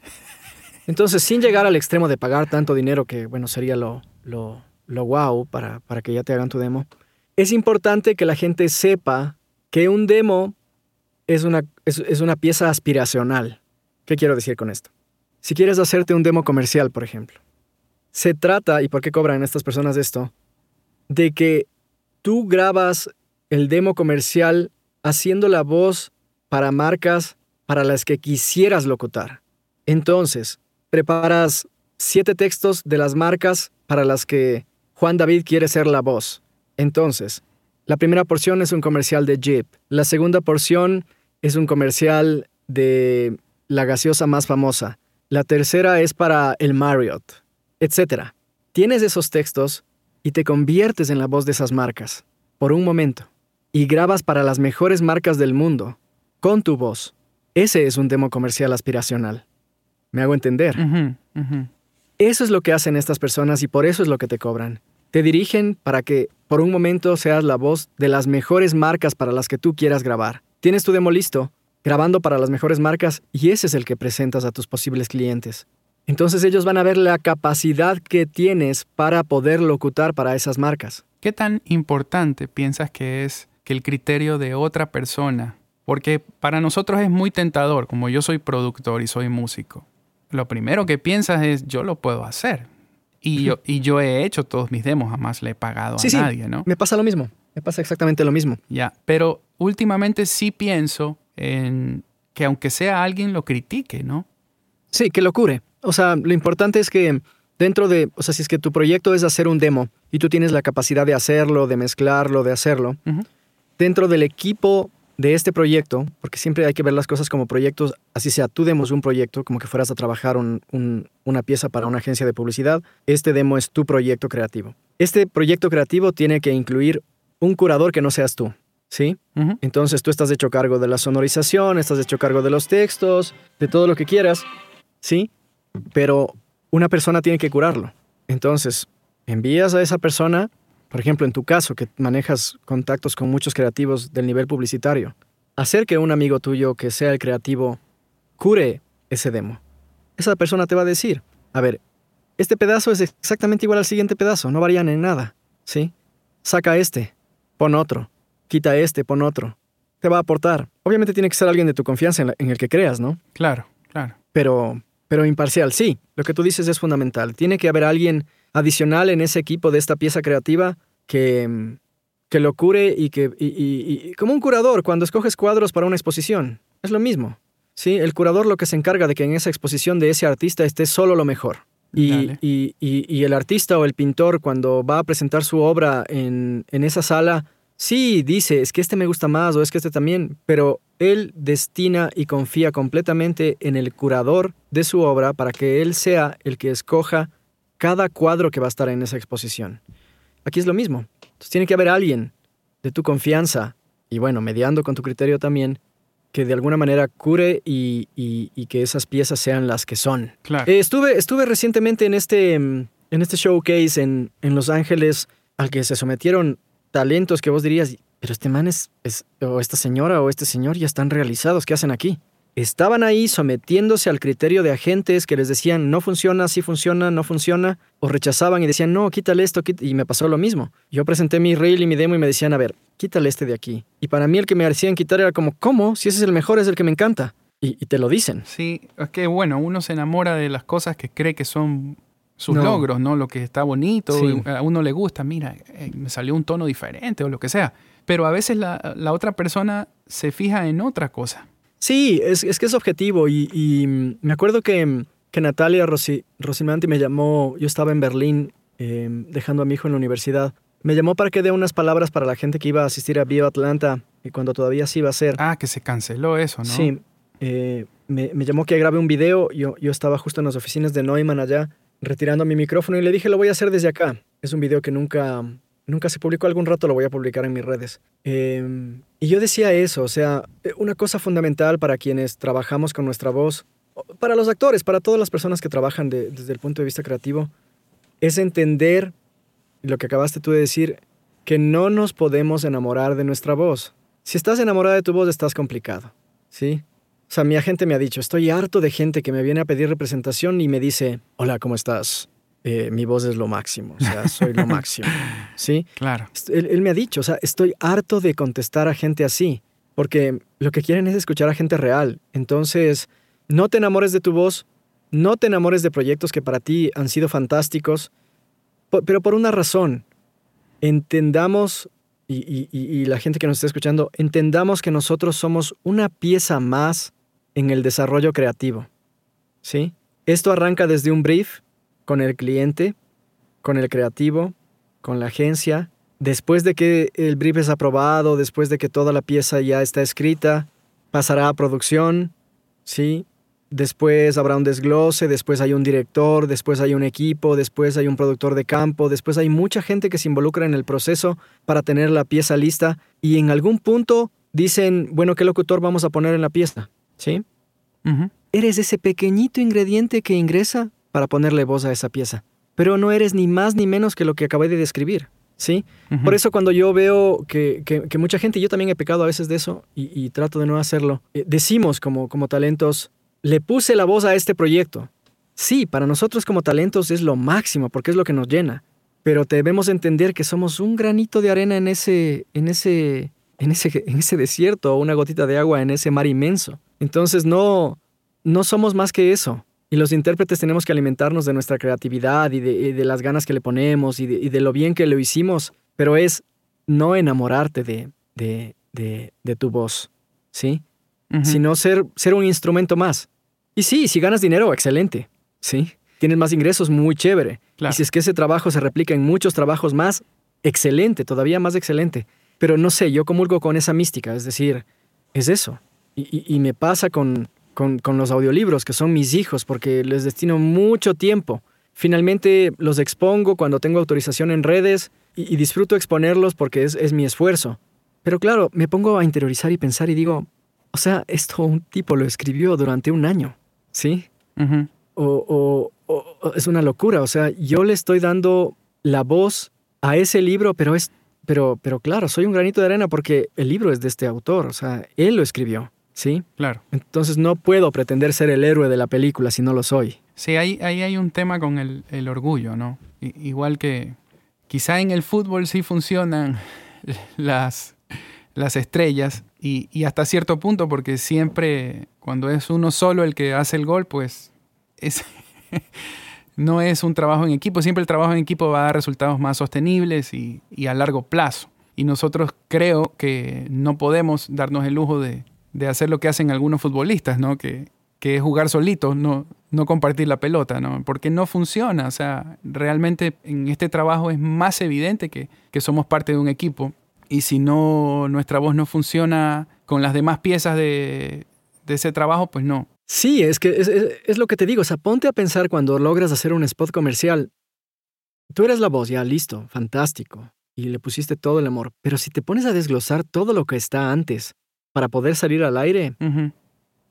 Entonces, sin llegar al extremo de pagar tanto dinero que, bueno, sería lo, lo, lo wow para, para que ya te hagan tu demo, es importante que la gente sepa que un demo es una, es, es una pieza aspiracional. ¿Qué quiero decir con esto? Si quieres hacerte un demo comercial, por ejemplo, se trata, ¿y por qué cobran estas personas esto?, de que tú grabas el demo comercial haciendo la voz para marcas para las que quisieras locutar. Entonces, preparas siete textos de las marcas para las que Juan David quiere ser la voz. Entonces, la primera porción es un comercial de Jeep. La segunda porción es un comercial de la gaseosa más famosa. La tercera es para el Marriott, etcétera. Tienes esos textos y te conviertes en la voz de esas marcas por un momento y grabas para las mejores marcas del mundo con tu voz. Ese es un demo comercial aspiracional. ¿Me hago entender? Uh-huh, uh-huh. Eso es lo que hacen estas personas y por eso es lo que te cobran. Te dirigen para que por un momento seas la voz de las mejores marcas para las que tú quieras grabar. Tienes tu demo listo, grabando para las mejores marcas, y ese es el que presentas a tus posibles clientes. Entonces ellos van a ver la capacidad que tienes para poder locutar para esas marcas. ¿Qué tan importante piensas que es que el criterio de otra persona? Porque para nosotros es muy tentador, como yo soy productor y soy músico. Lo primero que piensas es, yo lo puedo hacer. Y yo, y yo he hecho todos mis demos, jamás le he pagado sí, a nadie, sí. ¿no? Me pasa lo mismo, me pasa exactamente lo mismo. Ya, pero últimamente sí pienso en que aunque sea alguien lo critique, ¿no? Sí, que lo cure. O sea, lo importante es que dentro de... O sea, si es que tu proyecto es hacer un demo y tú tienes la capacidad de hacerlo, de mezclarlo, de hacerlo, uh-huh. dentro del equipo de este proyecto, porque siempre hay que ver las cosas como proyectos, así sea, tú demos un proyecto, como que fueras a trabajar un, un, una pieza para una agencia de publicidad, este demo es tu proyecto creativo. Este proyecto creativo tiene que incluir un curador que no seas tú, ¿sí? Uh-huh. Entonces tú estás hecho cargo de la sonorización, estás hecho cargo de los textos, de todo lo que quieras, ¿sí? Pero una persona tiene que curarlo. Entonces, envías a esa persona, por ejemplo, en tu caso, que manejas contactos con muchos creativos del nivel publicitario, hacer que un amigo tuyo que sea el creativo cure ese demo. Esa persona te va a decir, a ver, este pedazo es exactamente igual al siguiente pedazo, no varían en nada, ¿sí? Saca este, pon otro, quita este, pon otro. Te va a aportar. Obviamente tiene que ser alguien de tu confianza en, la, en el que creas, ¿no? Claro, claro. Pero... Pero imparcial, sí. Lo que tú dices es fundamental. Tiene que haber alguien adicional en ese equipo de esta pieza creativa que, que lo cure y que... Y, y, y, como un curador, cuando escoges cuadros para una exposición. Es lo mismo. ¿Sí? El curador lo que se encarga de que en esa exposición de ese artista esté solo lo mejor. Y, y, y, y el artista o el pintor, cuando va a presentar su obra en, en esa sala, sí dice, es que este me gusta más o es que este también, pero... Él destina y confía completamente en el curador de su obra para que él sea el que escoja cada cuadro que va a estar en esa exposición. Aquí es lo mismo. Entonces tiene que haber alguien de tu confianza y, bueno, mediando con tu criterio también, que de alguna manera cure y, y, y que esas piezas sean las que son. Claro. Eh, estuve, estuve recientemente en este, en este showcase en, en Los Ángeles al que se sometieron talentos que vos dirías... Pero este man es, es, o esta señora o este señor ya están realizados. ¿Qué hacen aquí? Estaban ahí sometiéndose al criterio de agentes que les decían no funciona, sí funciona, no funciona, o rechazaban y decían no, quítale esto, quítale. Y me pasó lo mismo. Yo presenté mi reel y mi demo y me decían, a ver, quítale este de aquí. Y para mí el que me hacían quitar era como, ¿cómo? Si ese es el mejor, es el que me encanta. Y, y te lo dicen. Sí, es que bueno, uno se enamora de las cosas que cree que son... Sus no. logros, ¿no? Lo que está bonito, sí. A uno le gusta, mira, eh, me salió un tono diferente o lo que sea. Pero a veces la, la otra persona se fija en otra cosa. Sí, es, es que es objetivo. Y, y me acuerdo que, que Natalia Rossi, Rossimanti me llamó, yo estaba en Berlín eh, dejando a mi hijo en la universidad. Me llamó para que dé unas palabras para la gente que iba a asistir a Viva Atlanta y cuando todavía sí iba a ser. Ah, que se canceló eso, ¿no? Sí, eh, me, me llamó que grabe un video. Yo, yo estaba justo en las oficinas de Neumann allá, retirando mi micrófono y le dije, lo voy a hacer desde acá. Es un video que nunca, nunca se publicó. Algún rato lo voy a publicar en mis redes. Eh, y yo decía eso, o sea, una cosa fundamental para quienes trabajamos con nuestra voz, para los actores, para todas las personas que trabajan de, desde el punto de vista creativo, es entender, lo que acabaste tú de decir, que no nos podemos enamorar de nuestra voz. Si estás enamorada de tu voz, estás complicado, ¿sí? O sea, mi agente me ha dicho, estoy harto de gente que me viene a pedir representación y me dice, hola, ¿cómo estás? Eh, mi voz es lo máximo, o sea, soy lo máximo, ¿sí? Claro. Él, él me ha dicho, o sea, estoy harto de contestar a gente así, porque lo que quieren es escuchar a gente real. Entonces, no te enamores de tu voz, no te enamores de proyectos que para ti han sido fantásticos, por, pero por una razón. Entendamos, y, y, y la gente que nos está escuchando, entendamos que nosotros somos una pieza más en el desarrollo creativo, ¿sí? Esto arranca desde un brief con el cliente, con el creativo, con la agencia. Después de que el brief es aprobado, después de que toda la pieza ya está escrita, pasará a producción, ¿sí? Después habrá un desglose, después hay un director, después hay un equipo, después hay un productor de campo, después hay mucha gente que se involucra en el proceso para tener la pieza lista y en algún punto dicen, bueno, ¿qué locutor vamos a poner en la pieza? ¿Sí? Uh-huh. Eres ese pequeñito ingrediente que ingresa para ponerle voz a esa pieza, pero no eres ni más ni menos que lo que acabé de describir, ¿sí? Uh-huh. Por eso cuando yo veo que, que, que mucha gente, yo también he pecado a veces de eso y, y trato de no hacerlo, eh, decimos como, como talentos, le puse la voz a este proyecto. Sí, para nosotros como talentos es lo máximo porque es lo que nos llena, pero debemos entender que somos un granito de arena en ese, en ese, en ese, en ese desierto, una gotita de agua en ese mar inmenso. Entonces no, no somos más que eso. Y los intérpretes tenemos que alimentarnos de nuestra creatividad y de, y de las ganas que le ponemos y de, y de lo bien que lo hicimos, pero es no enamorarte de, de, de, de tu voz, ¿sí? Uh-huh. Sino ser, ser un instrumento más. Y sí, si ganas dinero, excelente, ¿sí? Tienes más ingresos, muy chévere. Claro. Y si es que ese trabajo se replica en muchos trabajos más, excelente, todavía más excelente. Pero no sé, yo comulgo con esa mística, es decir, es eso. Y, y, y me pasa con, con, con los audiolibros, que son mis hijos, porque les destino mucho tiempo. Finalmente los expongo cuando tengo autorización en redes y, y disfruto exponerlos porque es, es mi esfuerzo. Pero claro, me pongo a interiorizar y pensar y digo, o sea, esto un tipo lo escribió durante un año, ¿sí? Uh-huh. O, o, o, o es una locura. O sea, yo le estoy dando la voz a ese libro, pero es, pero, pero claro, soy un granito de arena porque el libro es de este autor. O sea, él lo escribió, ¿sí? Claro. Entonces no puedo pretender ser el héroe de la película si no lo soy. Sí, ahí, ahí hay un tema con el, el orgullo, ¿no? I, igual que quizá en el fútbol sí funcionan las, las estrellas. Y, y hasta cierto punto, porque siempre cuando es uno solo el que hace el gol, pues es, no es un trabajo en equipo. Siempre el trabajo en equipo va a dar resultados más sostenibles y, y a largo plazo. Y nosotros creo que no podemos darnos el lujo de, de hacer lo que hacen algunos futbolistas, ¿no? Que, que es jugar solitos, no, no compartir la pelota, ¿no? Porque no funciona. O sea, realmente en este trabajo es más evidente que, que somos parte de un equipo. Y si no, nuestra voz no funciona con las demás piezas de, de ese trabajo, pues no. Sí, es que es, es, es lo que te digo. O sea, ponte a pensar cuando logras hacer un spot comercial. Tú eres la voz, ya listo, fantástico. Y le pusiste todo el amor. Pero si te pones a desglosar todo lo que está antes para poder salir al aire, uh-huh.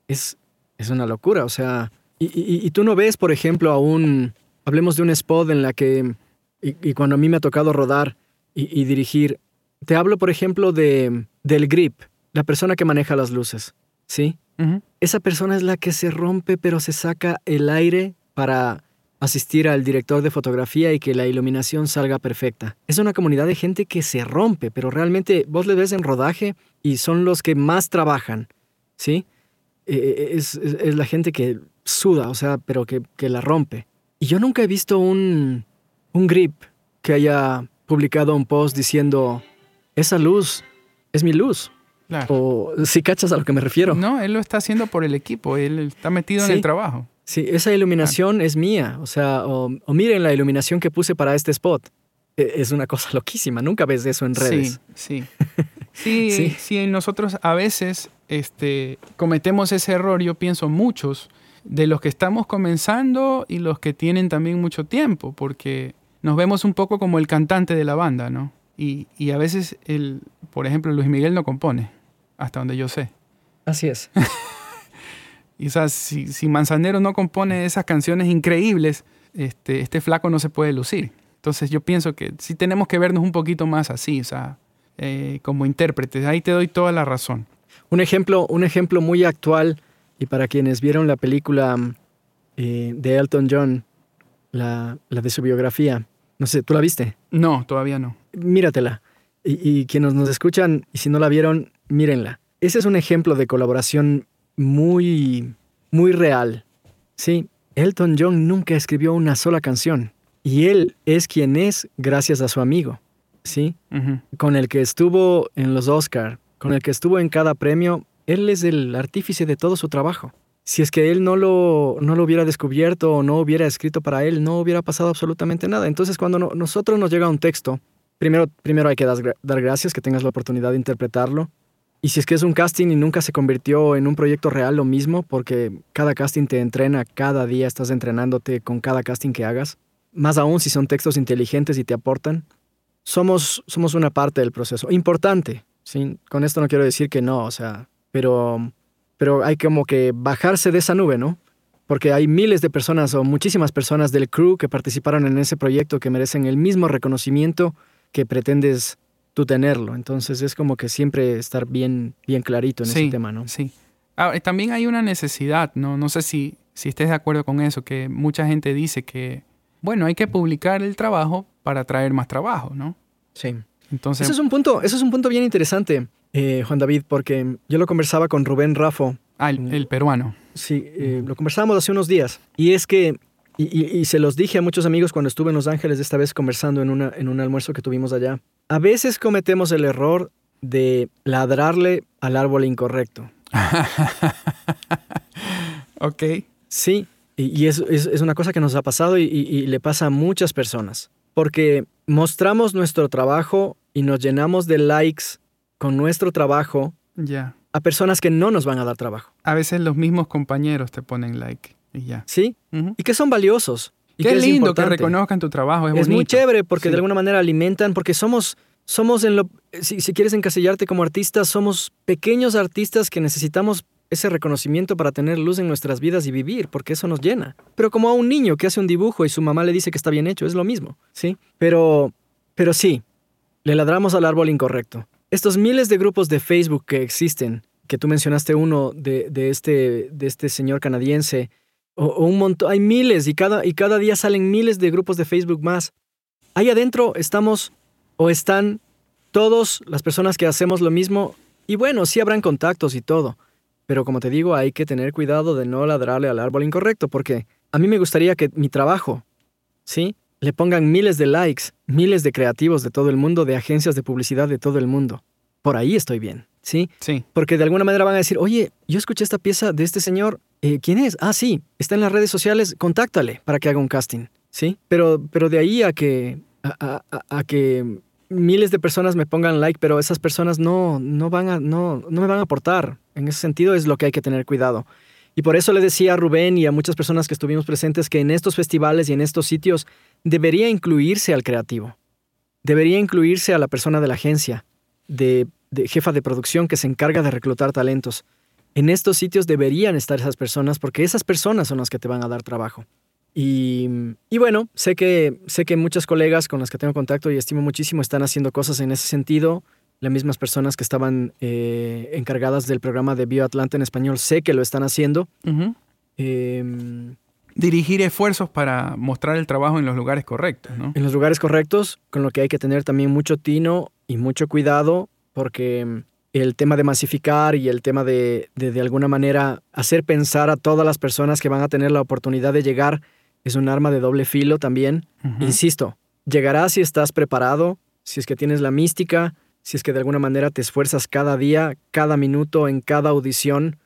es, es una locura. O sea, y, y, y tú no ves, por ejemplo, a un... Hablemos de un spot en la que... Y, y cuando a mí me ha tocado rodar y, y dirigir... Te hablo, por ejemplo, de, del grip, la persona que maneja las luces, ¿sí? Uh-huh. Esa persona es la que se rompe, pero se saca el aire para asistir al director de fotografía y que la iluminación salga perfecta. Es una comunidad de gente que se rompe, pero realmente vos le ves en rodaje y son los que más trabajan, ¿sí? Es, es, es la gente que suda, o sea, pero que, que la rompe. Y yo nunca he visto un, un grip que haya publicado un post diciendo... Esa luz es mi luz. Claro. O si ¿sí cachas a lo que me refiero. No, él lo está haciendo por el equipo. Él está metido sí, en el trabajo. Sí, esa iluminación claro. es mía. O sea, o, o miren la iluminación que puse para este spot. Es una cosa loquísima. Nunca ves eso en redes. Sí, sí. sí, sí. sí, nosotros a veces este, cometemos ese error. Yo pienso muchos de los que estamos comenzando y los que tienen también mucho tiempo. Porque nos vemos un poco como el cantante de la banda, ¿no? Y, y a veces, el, por ejemplo, Luis Miguel no compone, hasta donde yo sé. Así es. Y o sea, si, si Manzanero no compone esas canciones increíbles, este, este flaco no se puede lucir. Entonces yo pienso que sí tenemos que vernos un poquito más así, o sea, eh, como intérpretes. Ahí te doy toda la razón. Un ejemplo, un ejemplo muy actual, y para quienes vieron la película eh, de Elton John, la, la de su biografía, no sé, ¿tú la viste? No, todavía no. Míratela. Y, y quienes nos escuchan, y si no la vieron, mírenla. Ese es un ejemplo de colaboración muy, muy real. Sí, Elton John nunca escribió una sola canción. Y él es quien es gracias a su amigo, ¿sí? Uh-huh. Con el que estuvo en los Oscar, con el que estuvo en cada premio, él es el artífice de todo su trabajo. Si es que él no lo, no lo hubiera descubierto o no hubiera escrito para él, no hubiera pasado absolutamente nada. Entonces, cuando no, nosotros nos llega un texto, primero, primero hay que dar, dar gracias que tengas la oportunidad de interpretarlo. Y si es que es un casting y nunca se convirtió en un proyecto real, lo mismo, porque cada casting te entrena, cada día estás entrenándote con cada casting que hagas. Más aún si son textos inteligentes y te aportan. Somos, somos una parte del proceso. Importante, ¿sí? Con esto no quiero decir que no, o sea, pero, pero hay como que bajarse de esa nube, ¿no? Porque hay miles de personas o muchísimas personas del crew que participaron en ese proyecto que merecen el mismo reconocimiento que pretendes tú tenerlo. Entonces es como que siempre estar bien, bien clarito en sí, ese tema, ¿no? Sí, ah, también hay una necesidad, ¿no? No sé si, si estés de acuerdo con eso, que mucha gente dice que bueno, hay que publicar el trabajo para traer más trabajo, ¿no? Sí. Entonces, Ese es un punto, ese es un punto bien interesante, eh, Juan David, porque yo lo conversaba con Rubén Raffo. Ah, el, el peruano. Sí, eh, lo conversábamos hace unos días. Y es que, y, y, y se los dije a muchos amigos cuando estuve en Los Ángeles, esta vez conversando en, una, en un almuerzo que tuvimos allá. A veces cometemos el error de ladrarle al árbol incorrecto. Ok. Sí. Y es, es, es una cosa que nos ha pasado y, y, y le pasa a muchas personas. Porque mostramos nuestro trabajo y nos llenamos de likes con nuestro trabajo yeah. a personas que no nos van a dar trabajo. A veces los mismos compañeros te ponen like y ya. ¿Sí? Uh-huh. Y que son valiosos. Y Qué que lindo es importante. Que reconozcan tu trabajo. Es, es muy chévere porque sí. de alguna manera alimentan, porque somos, somos en lo... Si, si quieres encasillarte como artista, somos pequeños artistas que necesitamos ese reconocimiento para tener luz en nuestras vidas y vivir, porque eso nos llena. Pero como a un niño que hace un dibujo y su mamá le dice que está bien hecho, es lo mismo, ¿sí? Pero, pero sí, le ladramos al árbol incorrecto. Estos miles de grupos de Facebook que existen, que tú mencionaste uno de, de, este, de este señor canadiense, o, o un montón, hay miles y cada, y cada día salen miles de grupos de Facebook más. Ahí adentro estamos o están todas las personas que hacemos lo mismo y bueno, sí habrán contactos y todo. Pero como te digo, hay que tener cuidado de no ladrarle al árbol incorrecto, porque a mí me gustaría que mi trabajo, ¿sí? Le pongan miles de likes, miles de creativos de todo el mundo, de agencias de publicidad de todo el mundo. Por ahí estoy bien, ¿sí? Sí. Porque de alguna manera van a decir, oye, yo escuché esta pieza de este señor, eh, ¿quién es? Ah, sí, está en las redes sociales, contáctale para que haga un casting, ¿sí? Pero, pero de ahí a que, a, a, a que miles de personas me pongan like, pero esas personas no, no, van a, no, no me van a aportar. En ese sentido es lo que hay que tener cuidado. Y por eso le decía a Rubén y a muchas personas que estuvimos presentes que en estos festivales y en estos sitios debería incluirse al creativo. Debería incluirse a la persona de la agencia, de, de jefa de producción que se encarga de reclutar talentos. En estos sitios deberían estar esas personas porque esas personas son las que te van a dar trabajo. Y, y bueno, sé que, sé que muchas colegas con las que tengo contacto y estimo muchísimo están haciendo cosas en ese sentido. Las mismas personas que estaban eh, encargadas del programa de BioAtlanta en español sé que lo están haciendo. Uh-huh. Eh, Dirigir esfuerzos para mostrar el trabajo en los lugares correctos, ¿no? En los lugares correctos, con lo que hay que tener también mucho tino y mucho cuidado, porque el tema de masificar y el tema de, de, de alguna manera, hacer pensar a todas las personas que van a tener la oportunidad de llegar es un arma de doble filo también. Uh-huh. Insisto, llegarás si estás preparado, si es que tienes la mística, si es que de alguna manera te esfuerzas cada día, cada minuto, en cada audición.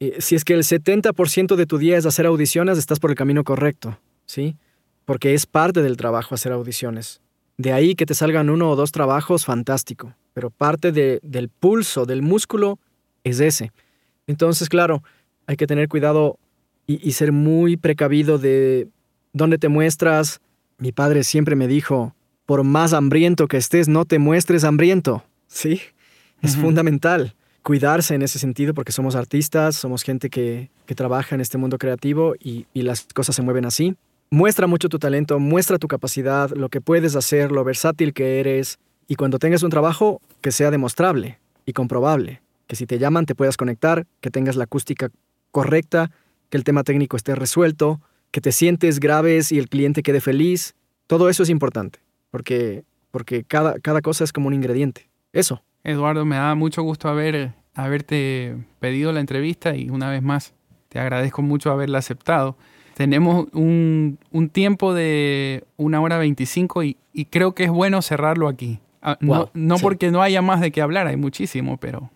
Eh, si es que el setenta por ciento de tu día es hacer audiciones, estás por el camino correcto, ¿sí? Porque es parte del trabajo hacer audiciones. De ahí que te salgan uno o dos trabajos, fantástico. Pero parte de, del pulso, del músculo, es ese. Entonces, claro, hay que tener cuidado y, y ser muy precavido de dónde te muestras. Mi padre siempre me dijo, por más hambriento que estés, no te muestres hambriento. Sí, es uh-huh. fundamental cuidarse en ese sentido porque somos artistas, somos gente que, que trabaja en este mundo creativo y, y las cosas se mueven así. Muestra mucho tu talento, muestra tu capacidad, lo que puedes hacer, lo versátil que eres. Y cuando tengas un trabajo, que sea demostrable y comprobable. Que si te llaman te puedas conectar, que tengas la acústica correcta, que el tema técnico esté resuelto, que te sientes, grabes y el cliente quede feliz. Todo eso es importante, porque, porque cada, cada cosa es como un ingrediente. Eso. Eduardo, me da mucho gusto haber, haberte pedido la entrevista y una vez más te agradezco mucho haberla aceptado. Tenemos un, un tiempo de una hora veinticinco y, y creo que es bueno cerrarlo aquí. No, wow, no sí. Porque no haya más de qué hablar, hay muchísimo, pero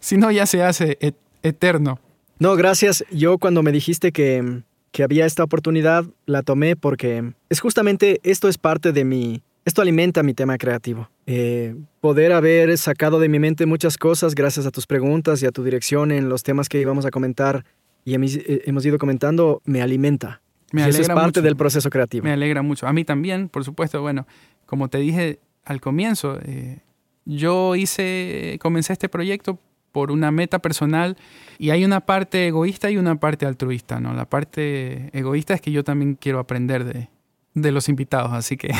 si no ya se hace et- eterno. No, gracias. Yo cuando me dijiste que, que había esta oportunidad, la tomé porque es justamente esto es parte de mi... Esto alimenta mi tema creativo. Eh, poder haber sacado de mi mente muchas cosas gracias a tus preguntas y a tu dirección en los temas que íbamos a comentar y hemos ido comentando, me alimenta. Me alegra y eso es parte mucho. Del proceso creativo. Me alegra mucho. A mí también, por supuesto. Bueno, como te dije al comienzo, eh, yo hice, comencé este proyecto por una meta personal y hay una parte egoísta y una parte altruista, ¿no? La parte egoísta es que yo también quiero aprender de, de los invitados, así que...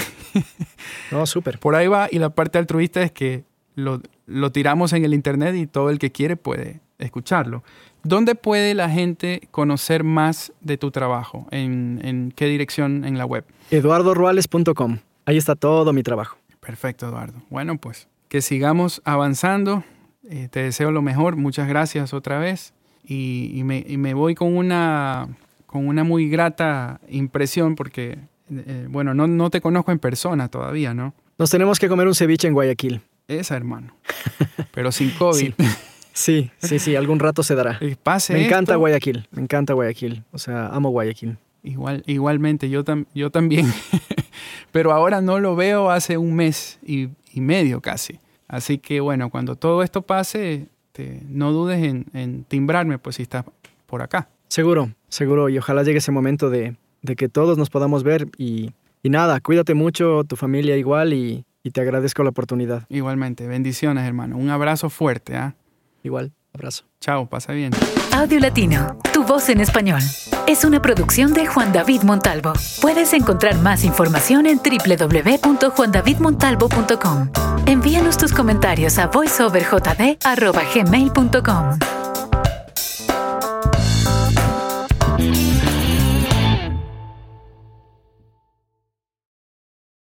No, súper. Por ahí va. Y la parte altruista es que lo, lo tiramos en el internet y todo el que quiere puede escucharlo. ¿Dónde puede la gente conocer más de tu trabajo? ¿En, en qué dirección en la web? eduardo roales punto com. Ahí está todo mi trabajo. Perfecto, Eduardo. Bueno, pues que sigamos avanzando. Eh, te deseo lo mejor. Muchas gracias otra vez. Y, y, me, y me voy con una, con una muy grata impresión porque, eh, bueno, no, no te conozco en persona todavía, ¿no? Nos tenemos que comer un ceviche en Guayaquil. Esa, hermano. Pero sin COVID. Sí. Sí, sí, sí, algún rato se dará. Pase me encanta esto. Guayaquil, me encanta Guayaquil, o sea, amo Guayaquil. Igual, igualmente, yo, tam, yo también, pero ahora no lo veo hace un mes y, y medio casi. Así que bueno, cuando todo esto pase, te, no dudes en, en timbrarme, pues si estás por acá. Seguro, seguro, y ojalá llegue ese momento de, de que todos nos podamos ver y, y nada, cuídate mucho, tu familia igual y, y te agradezco la oportunidad. Igualmente, bendiciones hermano, un abrazo fuerte, ¿ah? ¿eh? Igual, abrazo. Chao, pasa bien. Audio Latino, tu voz en español. Es una producción de Juan David Montalvo. Puedes encontrar más información en doble u doble u doble u punto juan david montalvo punto com. Envíanos tus comentarios a voice over j d arroba gmail punto com.